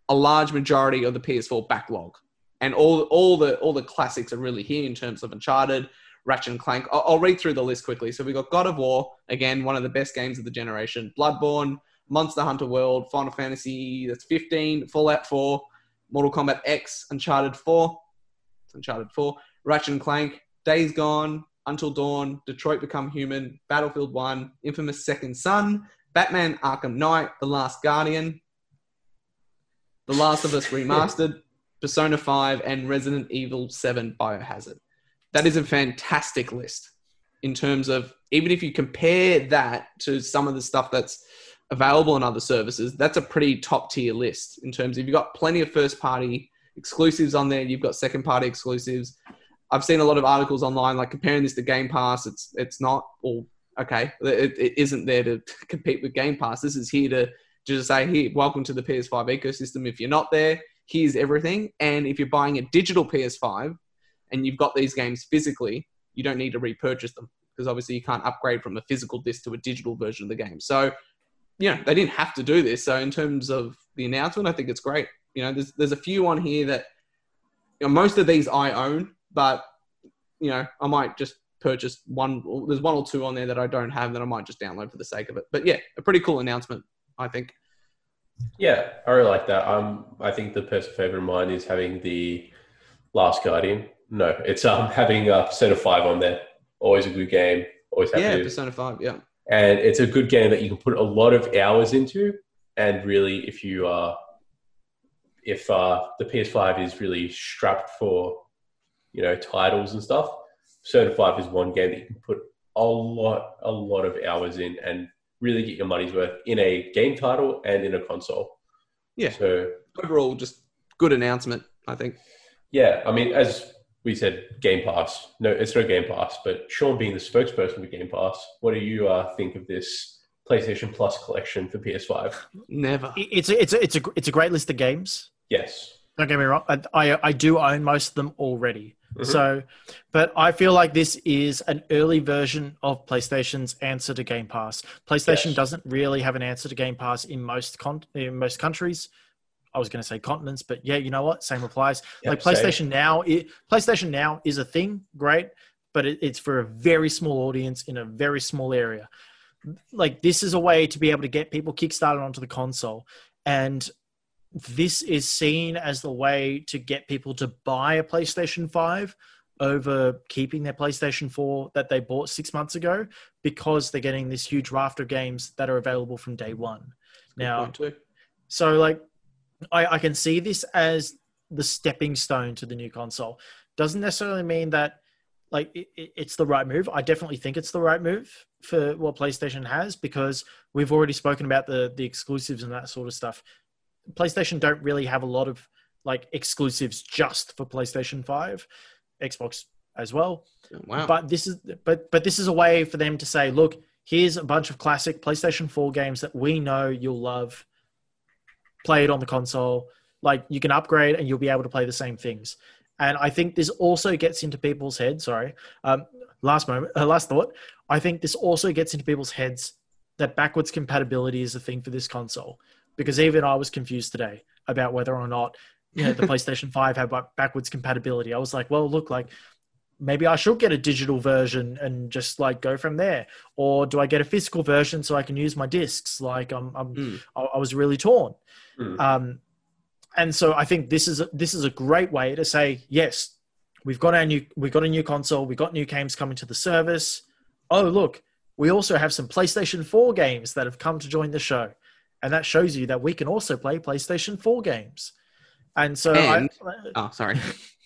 a large majority of the P S four backlog. And all, all, the, all the classics are really here in terms of Uncharted, Ratchet and Clank. I'll, I'll read through the list quickly. So we've got God of War, again, one of the best games of the generation. Bloodborne, Monster Hunter World, Final Fantasy fifteen, Fallout four, Mortal Kombat X, Uncharted four, it's Uncharted four, Ratchet and Clank, Days Gone, Until Dawn, Detroit Become Human, Battlefield one, Infamous Second Son, Batman Arkham Knight, The Last Guardian, The Last of Us Remastered, Persona five, and Resident Evil seven Biohazard. That is a fantastic list in terms of, even if you compare that to some of the stuff that's available on other services, that's a pretty top tier list in terms of you've got plenty of first party exclusives on there. You've got second party exclusives. I've seen a lot of articles online, like comparing this to Game Pass. It's, it's not all okay. It, it isn't there to compete with Game Pass. This is here to just say, here, welcome to the P S five ecosystem. If you're not there, here's everything. And if you're buying a digital P S five and you've got these games physically, you don't need to repurchase them because obviously you can't upgrade from a physical disc to a digital version of the game. So, you know, they didn't have to do this. So in terms of the announcement, I think it's great. You know, there's, there's a few on here that, you know, most of these I own, but you know, I might just purchase one. There's one or two on there that I don't have that I might just download for the sake of it. But yeah, a pretty cool announcement, I think. Yeah, I really like that. Um, I think the personal favorite of mine is having The Last Guardian. No, it's um having uh, Persona five on there. Always a good game. Always happy. Yeah, Persona five, yeah. And it's a good game that you can put a lot of hours into. And really, if you uh, if uh, the P S five is really strapped for, you know, titles and stuff, Persona five is one game that you can put a lot, a lot of hours in and really get your money's worth in a game title and in a console. Yeah. So overall, just good announcement, I think. Yeah. I mean, as we said, Game Pass. No, it's no Game Pass, but Sean being the spokesperson for Game Pass, what do you uh, think of this PlayStation Plus collection for P S five? Never. It's a, it's a, it's a, it's a great list of games. Yes. Don't get me wrong. I, I, I do own most of them already. Mm-hmm. So, but I feel like this is an early version of PlayStation's answer to Game Pass. PlayStation yes. doesn't really have an answer to Game Pass in most con- in most countries. I was going to say continents, but yeah, you know what? Same applies. Yep, like PlayStation same. Now, it, PlayStation Now is a thing, great, but it, it's for a very small audience in a very small area. Like this is a way to be able to get people kickstarted onto the console, and this is seen as the way to get people to buy a PlayStation five over keeping their PlayStation four that they bought six months ago because they're getting this huge raft of games that are available from day one. Now, so like I, I can see this as the stepping stone to the new console. Doesn't necessarily mean that like it, it's the right move. I definitely think it's the right move for what PlayStation has because we've already spoken about the the exclusives and that sort of stuff. PlayStation don't really have a lot of like exclusives just for PlayStation five, Xbox as well. Wow. But this is but but this is a way for them to say, look, here's a bunch of classic PlayStation four games that we know you'll love. Play it on the console. Like you can upgrade and you'll be able to play the same things. And I think this also gets into people's heads. Sorry. Um, last moment, uh, last thought. I think this also gets into people's heads that backwards compatibility is a thing for this console. Because even I was confused today about whether or not, you know, the PlayStation five had backwards compatibility. I was like, well, look, like maybe I should get a digital version and just like go from there. Or do I get a physical version so I can use my discs? Like I'm, I'm mm. I, I was really torn. Mm. Um, and so I think this is, a, this is a great way to say, yes, we've got our new, we've got a new console. We've got new games coming to the service. Oh, look, we also have some PlayStation four games that have come to join the show. And that shows you that we can also play PlayStation four games. And so... And, I, oh, sorry.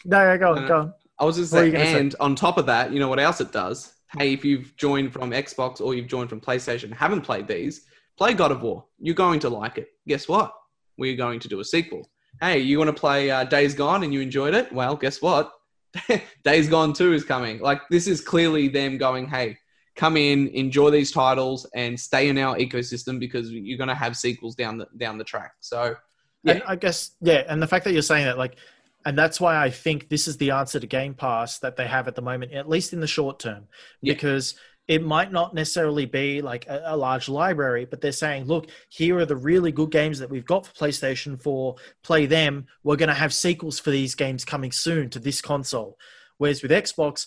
no, no, go on, no, go on. I was just saying, and say? on top of that, you know what else it does? Hey, if you've joined from Xbox or you've joined from PlayStation and haven't played these, play God of War. You're going to like it. Guess what? We're going to do a sequel. Hey, you want to play uh, Days Gone and you enjoyed it? Well, guess what? Days Gone two is coming. Like, this is clearly them going, hey... come in, enjoy these titles, and stay in our ecosystem because you're going to have sequels down the down the track. So, yeah. And I guess, yeah, and the fact that you're saying that, like, and that's why I think this is the answer to Game Pass that they have at the moment, at least in the short term, yeah. because it might not necessarily be like a, a large library, but they're saying, look, here are the really good games that we've got for PlayStation four. Play them. We're going to have sequels for these games coming soon to this console. Whereas with Xbox,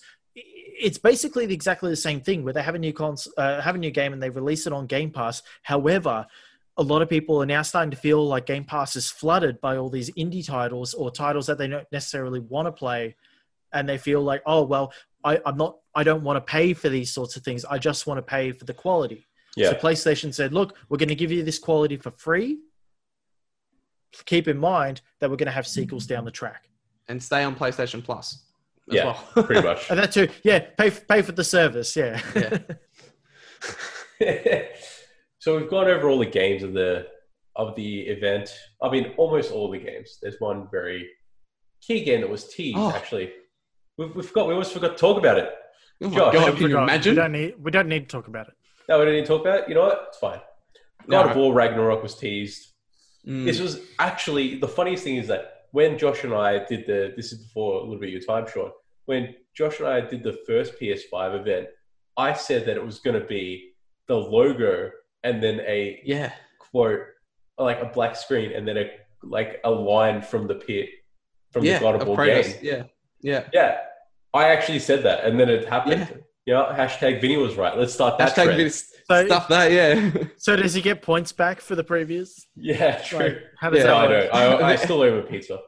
it's basically exactly the same thing where they have a new cons- uh, have a new game and they release it on Game Pass. However, a lot of people are now starting to feel like Game Pass is flooded by all these indie titles or titles that they don't necessarily want to play. And they feel like, oh, well, I, I'm not, I don't want to pay for these sorts of things. I just want to pay for the quality. Yeah. So PlayStation said, look, we're going to give you this quality for free. Keep in mind that we're going to have sequels down the track. And stay on PlayStation Plus as yeah, well. Pretty much. And that too. Yeah. Pay for, pay for the service. Yeah. Yeah. So we've gone over all the games of the, of the event. I mean, almost all the games. There's one very key game that was teased oh. actually. We've, we've got, we almost forgot to talk about it. Oh my Josh, God, can you imagine? We don't need, we don't need to talk about it. No, we don't need to talk about it. You know what? It's fine. God no. of War Ragnarok was teased. Mm. This was actually, the funniest thing is that when Josh and I did the, this is before a little bit of your time, Sean, when Josh and I did the first P S five event, I said that it was going to be the logo and then a yeah. quote, like a black screen and then a like a line from the pit, from yeah, the God of War game. Yeah, yeah. Yeah, I actually said that and then it happened. Yeah. Yeah, hashtag Vinny was right. Let's start that hashtag Vinny, so, stuff that, yeah. So does he get points back for the previews? Yeah, true. Like, how does yeah, that no, work? I don't. I, I still owe a pizza.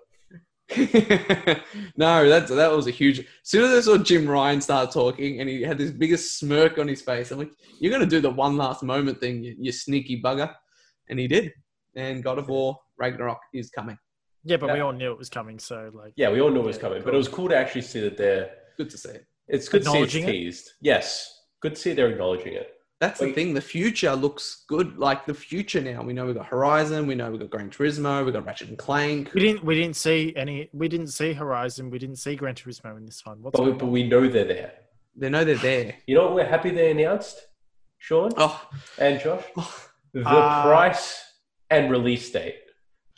No, that, that was a huge... As soon as I saw Jim Ryan start talking and he had this biggest smirk on his face, I'm like, you're going to do the one last moment thing, you, you sneaky bugger. And he did. And God of War Ragnarok is coming. Yeah, but yeah. we all knew it was coming, so like... Yeah, we all knew it was coming, cool. But it was cool to actually see that they're... Good to see it. It's good to see it's teased. It? Yes. Good to see they're acknowledging it. That's Wait. the thing. The future looks good. Like the future now. We know we've got Horizon. We know we've got Gran Turismo. We've got Ratchet and Clank. We didn't we didn't see any we didn't see Horizon. We didn't see Gran Turismo in this one. What's but, we, but we know they're there. They know they're there. You know what we're happy they announced? Sean oh. and Josh? Oh. The uh, price and release date.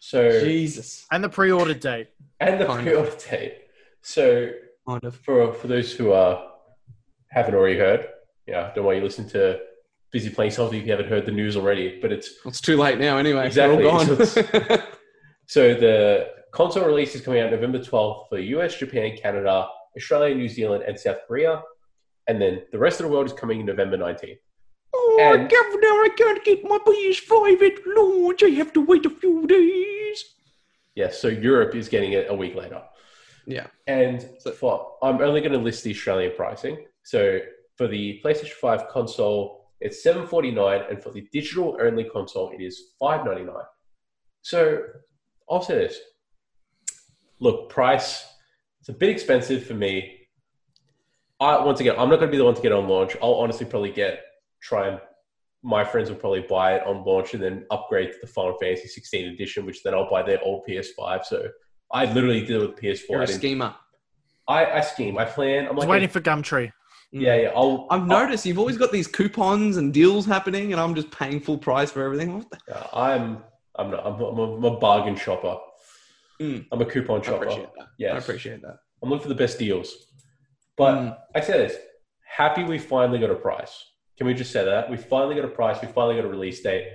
So Jesus. And the pre-order date. And the pre-order date. So For for those who uh, haven't already heard, yeah, don't want you to listen to Busy Playing Something if you haven't heard the news already. But it's it's too late now anyway. Exactly. They're all gone. So, so the console release is coming out November twelfth for U S, Japan, Canada, Australia, New Zealand, and South Korea, and then the rest of the world is coming November nineteenth. Oh, and, Governor, I can't get my P S five at launch. I have to wait a few days. Yes, yeah, so Europe is getting it a week later. Yeah. And for, I'm only going to list the Australian pricing. So for the PlayStation five console, it's seven forty-nine, and for the digital only console, it is five ninety-nine. So I'll say this. Look, price, it's a bit expensive for me. I once again, I'm not going to be the one to get on launch. I'll honestly probably get, try and, my friends will probably buy it on launch and then upgrade to the Final Fantasy sixteen edition, which then I'll buy their old P S five. So I literally deal with P S four. You're a schemer. I, I scheme. I plan. I'm like, waiting for Gumtree. Yeah, yeah. I'll, I've I'll, noticed you've always got these coupons and deals happening, and I'm just paying full price for everything. What the- uh, I'm, I'm, not, I'm, I'm, a, I'm a bargain shopper. Mm. I'm a coupon shopper. I appreciate that. Yes. I appreciate that. I'm looking for the best deals. But mm. I say this. Happy we finally got a price. Can we just say that? We finally got a price. We finally got a release date.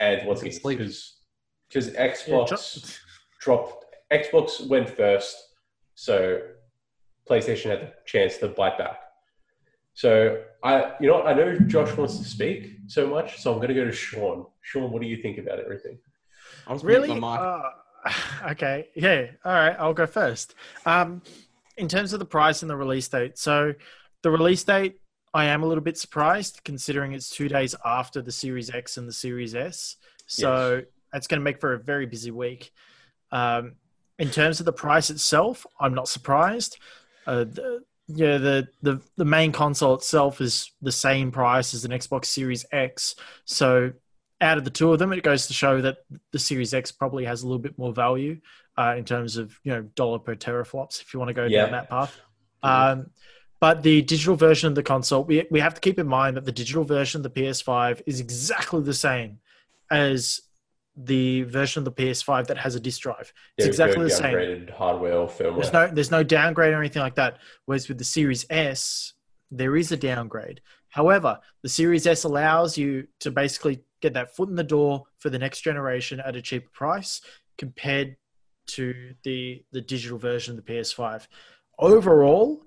And once again, because Xbox yeah, just- dropped... Xbox went first, so PlayStation had the chance to bite back. So, I, you know what? I know Josh wants to speak so much, so I'm going to go to Sean. Sean, what do you think about everything? I was really... Uh, okay, yeah. All right, I'll go first. Um, in terms of the price and the release date, so the release date, I am a little bit surprised, considering it's two days after the Series X and the Series S. So, yes. That's going to make for a very busy week. Um In terms of the price itself, I'm not surprised. Uh, the, yeah, the, the the main console itself is the same price as an Xbox Series X. So out of the two of them, it goes to show that the Series X probably has a little bit more value uh, in terms of, you know, dollar per teraflops, if you want to go yeah. down that path. Um, but the digital version of the console, we, we have to keep in mind that the digital version of the P S five is exactly the same as... the version of the P S five that has a disc drive. It's yeah, exactly the same. Downgraded hardware or firmware. There's no, there's no downgrade or anything like that. Whereas with the Series S, there is a downgrade. However, the Series S allows you to basically get that foot in the door for the next generation at a cheaper price compared to the, the digital version of the P S five. Overall,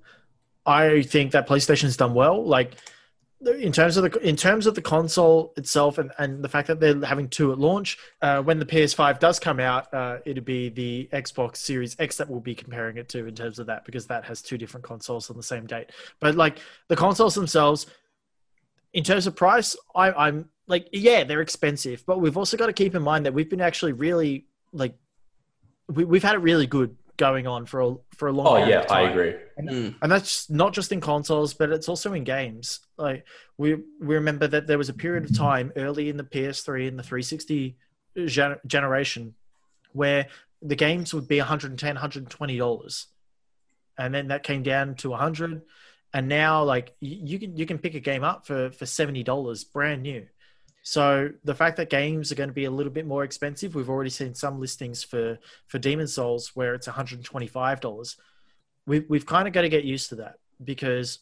I think that PlayStation's done well. Like, in terms of the in terms of the console itself, and, and the fact that they're having two at launch, uh, when the P S five does come out, uh, it'll be the Xbox Series X that we'll be comparing it to in terms of that, because that has two different consoles on the same date. But like the consoles themselves, in terms of price, I, I'm like, yeah, they're expensive, but we've also got to keep in mind that we've been actually really like we, we've had it really good going on for a for a long oh, yeah, time. I agree. And, mm. and that's not just in consoles, but it's also in games. Like we we remember that there was a period of time early in the P S three and the three sixty gen- generation where the games would be one hundred ten dollars, one hundred twenty dollars. And then that came down to one hundred dollars. And now like you, you can you can pick a game up for for seventy dollars brand new. So the fact that games are going to be a little bit more expensive, we've already seen some listings for, for Demon's Souls where it's one hundred twenty-five dollars. We've, we've kind of got to get used to that, because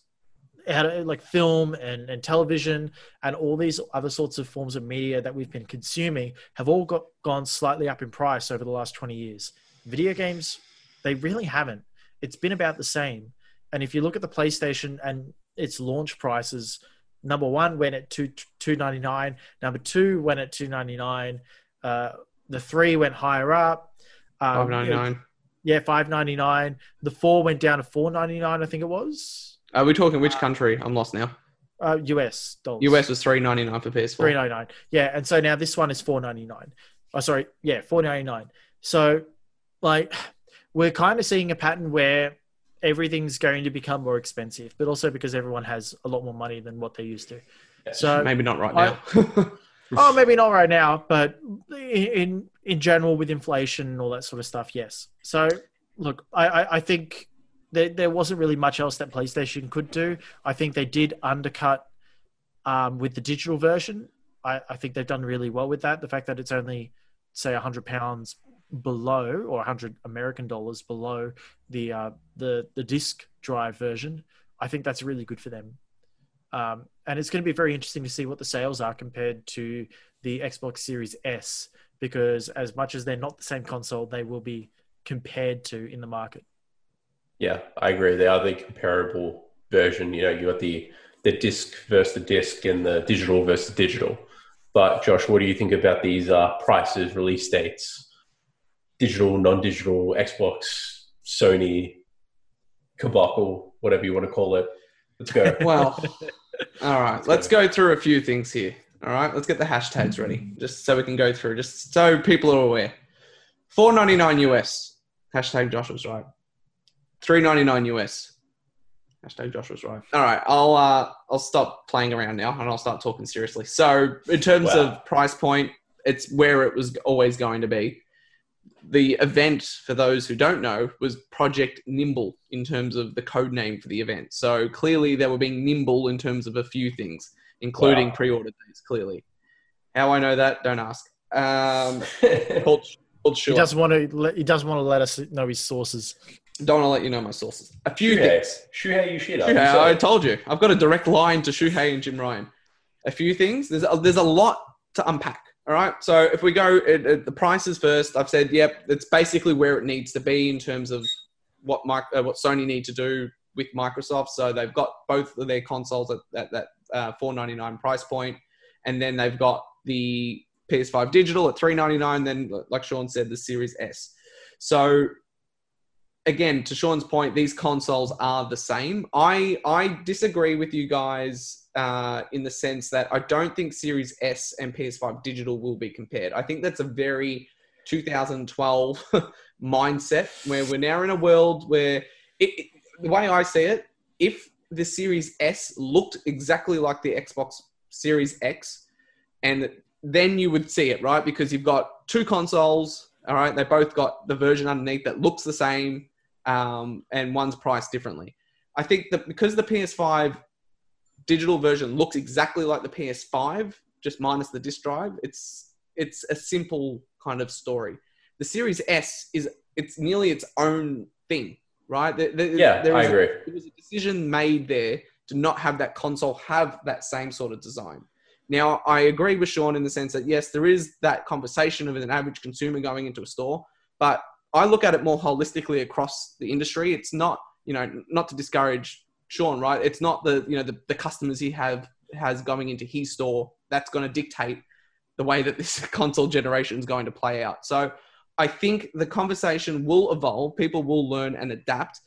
it had, like film and, and television and all these other sorts of forms of media that we've been consuming have all got gone slightly up in price over the last twenty years. Video games, they really haven't. It's been about the same. And if you look at the PlayStation and its launch prices, number one, went at two two ninety nine. Number two went at two ninety nine. Uh, the three went higher up. Um, five ninety nine. Yeah, five ninety nine. The four went down to four ninety nine. I think it was. Are we talking which country? I'm lost now. Uh, U S dollars. U S was three ninety nine for P S four. Three ninety nine. Yeah, and so now this one is four ninety nine. Oh, sorry. Yeah, four ninety nine. So, like, we're kind of seeing a pattern where everything's going to become more expensive, but also because everyone has a lot more money than what they used to. Yeah, so maybe not right now. I, oh, maybe not right now, but in, in general with inflation and all that sort of stuff. Yes. So look, I, I, I think there, there wasn't really much else that PlayStation could do. I think they did undercut um, with the digital version. I, I think they've done really well with that. The fact that it's only say a hundred pounds below, or one hundred American dollars below the uh the the disc drive version, I think that's really good for them, um and it's going to be very interesting to see what the sales are compared to the Xbox Series S, because as much as they're not the same console, they will be compared to in the market. Yeah, I agree, they are the comparable version. You know, you got the the disc versus the disc and the digital versus the digital. But Josh, what do you think about these uh prices, release dates, digital, non-digital, Xbox, Sony, Kabakal, whatever you want to call it? Let's go. Well, all right. Let's, let's go. go through a few things here. All right. Let's get the hashtags ready just so we can go through, just so people are aware. four ninety-nine U S. Hashtag Joshua's right. three ninety-nine U S. Hashtag Joshua's right. All right. I'll, uh, I'll stop playing around now and I'll start talking seriously. So in terms wow. of price point, it's where it was always going to be. The event, for those who don't know, was Project Nimble in terms of the code name for the event. So clearly they were being nimble in terms of a few things, including wow. pre-order days, clearly. How I know that, don't ask. Um, called, called he doesn't want to let, he doesn't want to let us know his sources. Don't want to let you know my sources. A few Shuhei. things. Shuhei Yoshida. Shuhei, I told you. I've got a direct line to Shuhei and Jim Ryan. A few things. There's a, there's a lot to unpack. All right. So if we go at, at the prices first, I've said, yep, it's basically where it needs to be in terms of what Mike, uh, what Sony need to do with Microsoft. So they've got both of their consoles at, at that uh, four ninety-nine price point, and then they've got the P S five digital at three ninety-nine. Then, like Sean said, the Series S. So again, to Sean's point, these consoles are the same. I I disagree with you guys. Uh, in the sense that I don't think Series S and P S five digital will be compared. I think that's a very two thousand twelve mindset, where we're now in a world where, it, it, the way I see it, if the Series S looked exactly like the Xbox Series X, and then you would see it, right? Because you've got two consoles, all right? They both got the version underneath that looks the same, um, and one's priced differently. I think that because the P S five digital version looks exactly like the P S five, just minus the disc drive, It's it's a simple kind of story. The Series S is it's nearly its own thing, right? There, there, yeah, there I agree. A, there was a decision made there to not have that console have that same sort of design. Now, I agree with Sean in the sense that, yes, there is that conversation of an average consumer going into a store, but I look at it more holistically across the industry. It's not, you know, not to discourage Sean, right? It's not the, you know, the, the customers you have has going into his store, that's going to dictate the way that this console generation is going to play out. So I think the conversation will evolve. People will learn and adapt.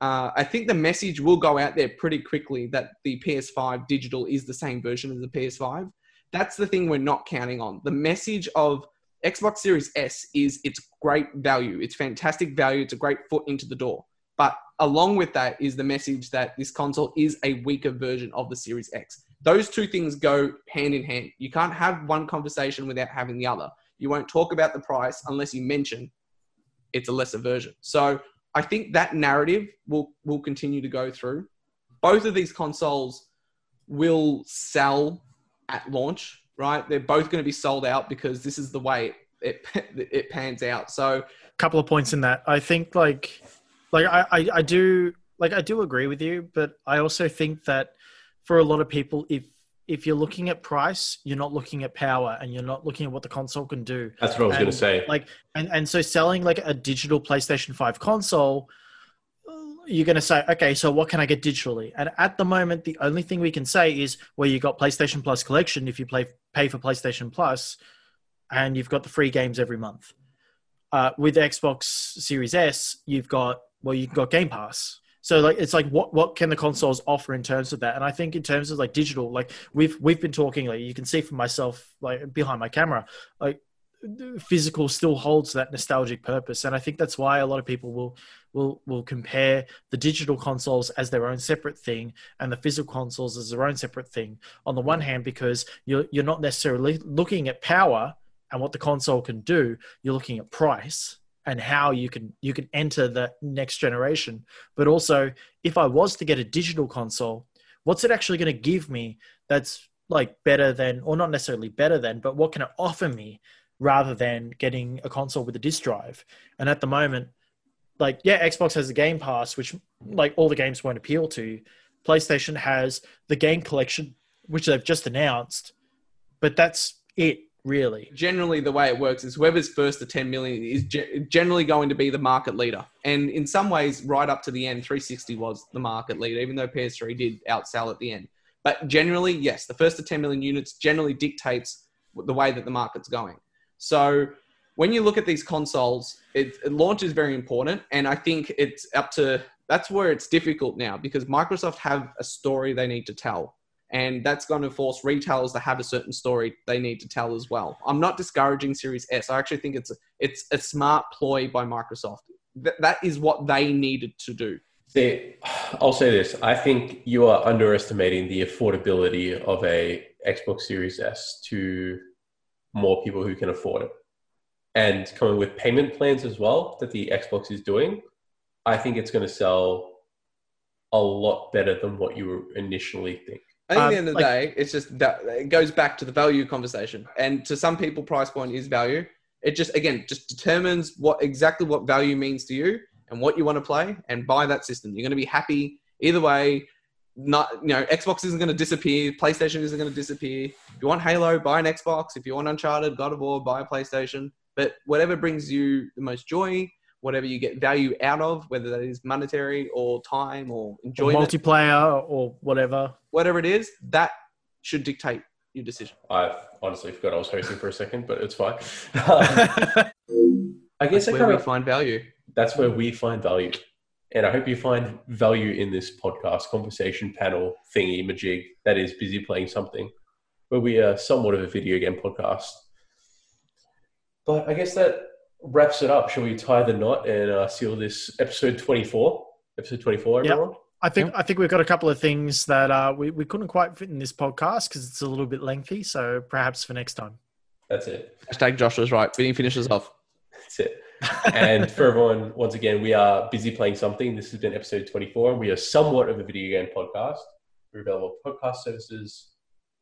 Uh, I think the message will go out there pretty quickly that the P S five digital is the same version as the P S five. That's the thing we're not counting on. The message of Xbox Series S is it's great value. It's fantastic value. It's a great foot into the door. But along with that is the message that this console is a weaker version of the Series X. Those two things go hand in hand. You can't have one conversation without having the other. You won't talk about the price unless you mention it's a lesser version. So I think that narrative will, will continue to go through. Both of these consoles will sell at launch, right? They're both going to be sold out because this is the way it, it, it pans out. So a couple of points in that. I think like... Like I, I, I do like I do agree with you, but I also think that for a lot of people, if if you're looking at price, you're not looking at power and you're not looking at what the console can do. That's what I was and, gonna say. Like and, and so selling like a digital PlayStation five console, you're gonna say, okay, so what can I get digitally? And at the moment, the only thing we can say is, well, you got PlayStation Plus Collection if you play pay for PlayStation Plus, and you've got the free games every month. Uh, with Xbox Series S, you've got well, you've got Game Pass. So like, it's like, what, what can the consoles offer in terms of that? And I think in terms of like digital, like we've, we've been talking, like you can see for myself, like behind my camera, like physical still holds that nostalgic purpose. And I think that's why a lot of people will, will, will compare the digital consoles as their own separate thing and the physical consoles as their own separate thing on the one hand, because you're, you're not necessarily looking at power and what the console can do. You're looking at price and how you can you can enter the next generation. But also, if I was to get a digital console, what's it actually going to give me that's like better than, or not necessarily better than, but what can it offer me rather than getting a console with a disc drive? And at the moment, like, yeah, Xbox has a Game Pass, which like all the games won't appeal to. PlayStation has the game collection, which they've just announced, but that's it. Really, generally the way it works is whoever's first to ten million is ge- generally going to be the market leader, and in some ways right up to the end three sixty was the market leader, even though P S three did outsell at the end. But generally, yes, the first to ten million units generally dictates the way that the market's going. So when you look at these consoles, it, it launch is very important, and I think it's up to that's where it's difficult now, because Microsoft have a story they need to tell. And that's going to force retailers to have a certain story they need to tell as well. I'm not discouraging Series S. I actually think it's a, it's a smart ploy by Microsoft. Th- that is what they needed to do. See, I'll say this. I think you are underestimating the affordability of a Xbox Series S to more people who can afford it. And coming with payment plans as well that the Xbox is doing, I think it's going to sell a lot better than what you initially think. I think um, at the end of the like, day, it's just that it goes back to the value conversation. And to some people, price point is value. It just, again, just determines what exactly what value means to you and what you want to play, and buy that system. You're going to be happy either way. Not, you know, Xbox isn't going to disappear. PlayStation isn't going to disappear. If you want Halo, buy an Xbox. If you want Uncharted, God of War, buy a PlayStation. But whatever brings you the most joy, whatever you get value out of, whether that is monetary or time or enjoyment. Or multiplayer or whatever. Whatever it is, that should dictate your decision. I honestly forgot I was hosting for a second, but it's fine. Um, I guess that's I where we of, find value. That's where we find value. And I hope you find value in this podcast conversation panel thingy majig that is Busy Playing Something, where we are somewhat of a video game podcast. But I guess that wraps it up. Shall we tie the knot and uh, seal this episode twenty-four? Episode twenty-four, everyone? Yep. I think yep. I think we've got a couple of things that uh, we, we couldn't quite fit in this podcast because it's a little bit lengthy, so perhaps for next time. That's it. Hashtag Joshua's right. We didn't finish this off. That's it. And for everyone, once again, we are Busy Playing Something. This has been episode twenty-four, and we are somewhat of a video game podcast. We're available on podcast services,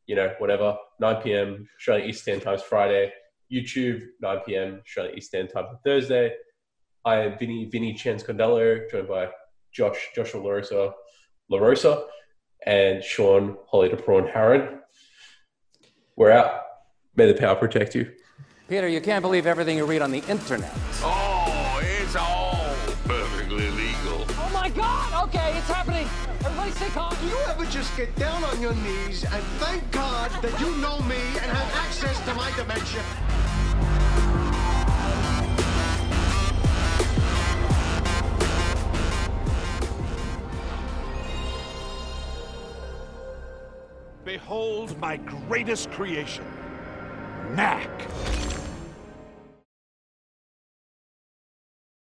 you know, whatever, nine p.m. Australian Eastern Time Friday. YouTube, nine p.m. Australian Eastern Time on Thursday. I am Vinny, Vinny Chance Condello, joined by Josh, Joshua Lorisa, Lorisa, and Sean Holly de Prawn Harrin. We're out. May the power protect you. Peter, you can't believe everything you read on the internet. Oh, it's all perfectly legal. Oh my God, okay, it's happening. Do you ever just get down on your knees and thank God that you know me and have access to my dimension? Behold my greatest creation, Knack.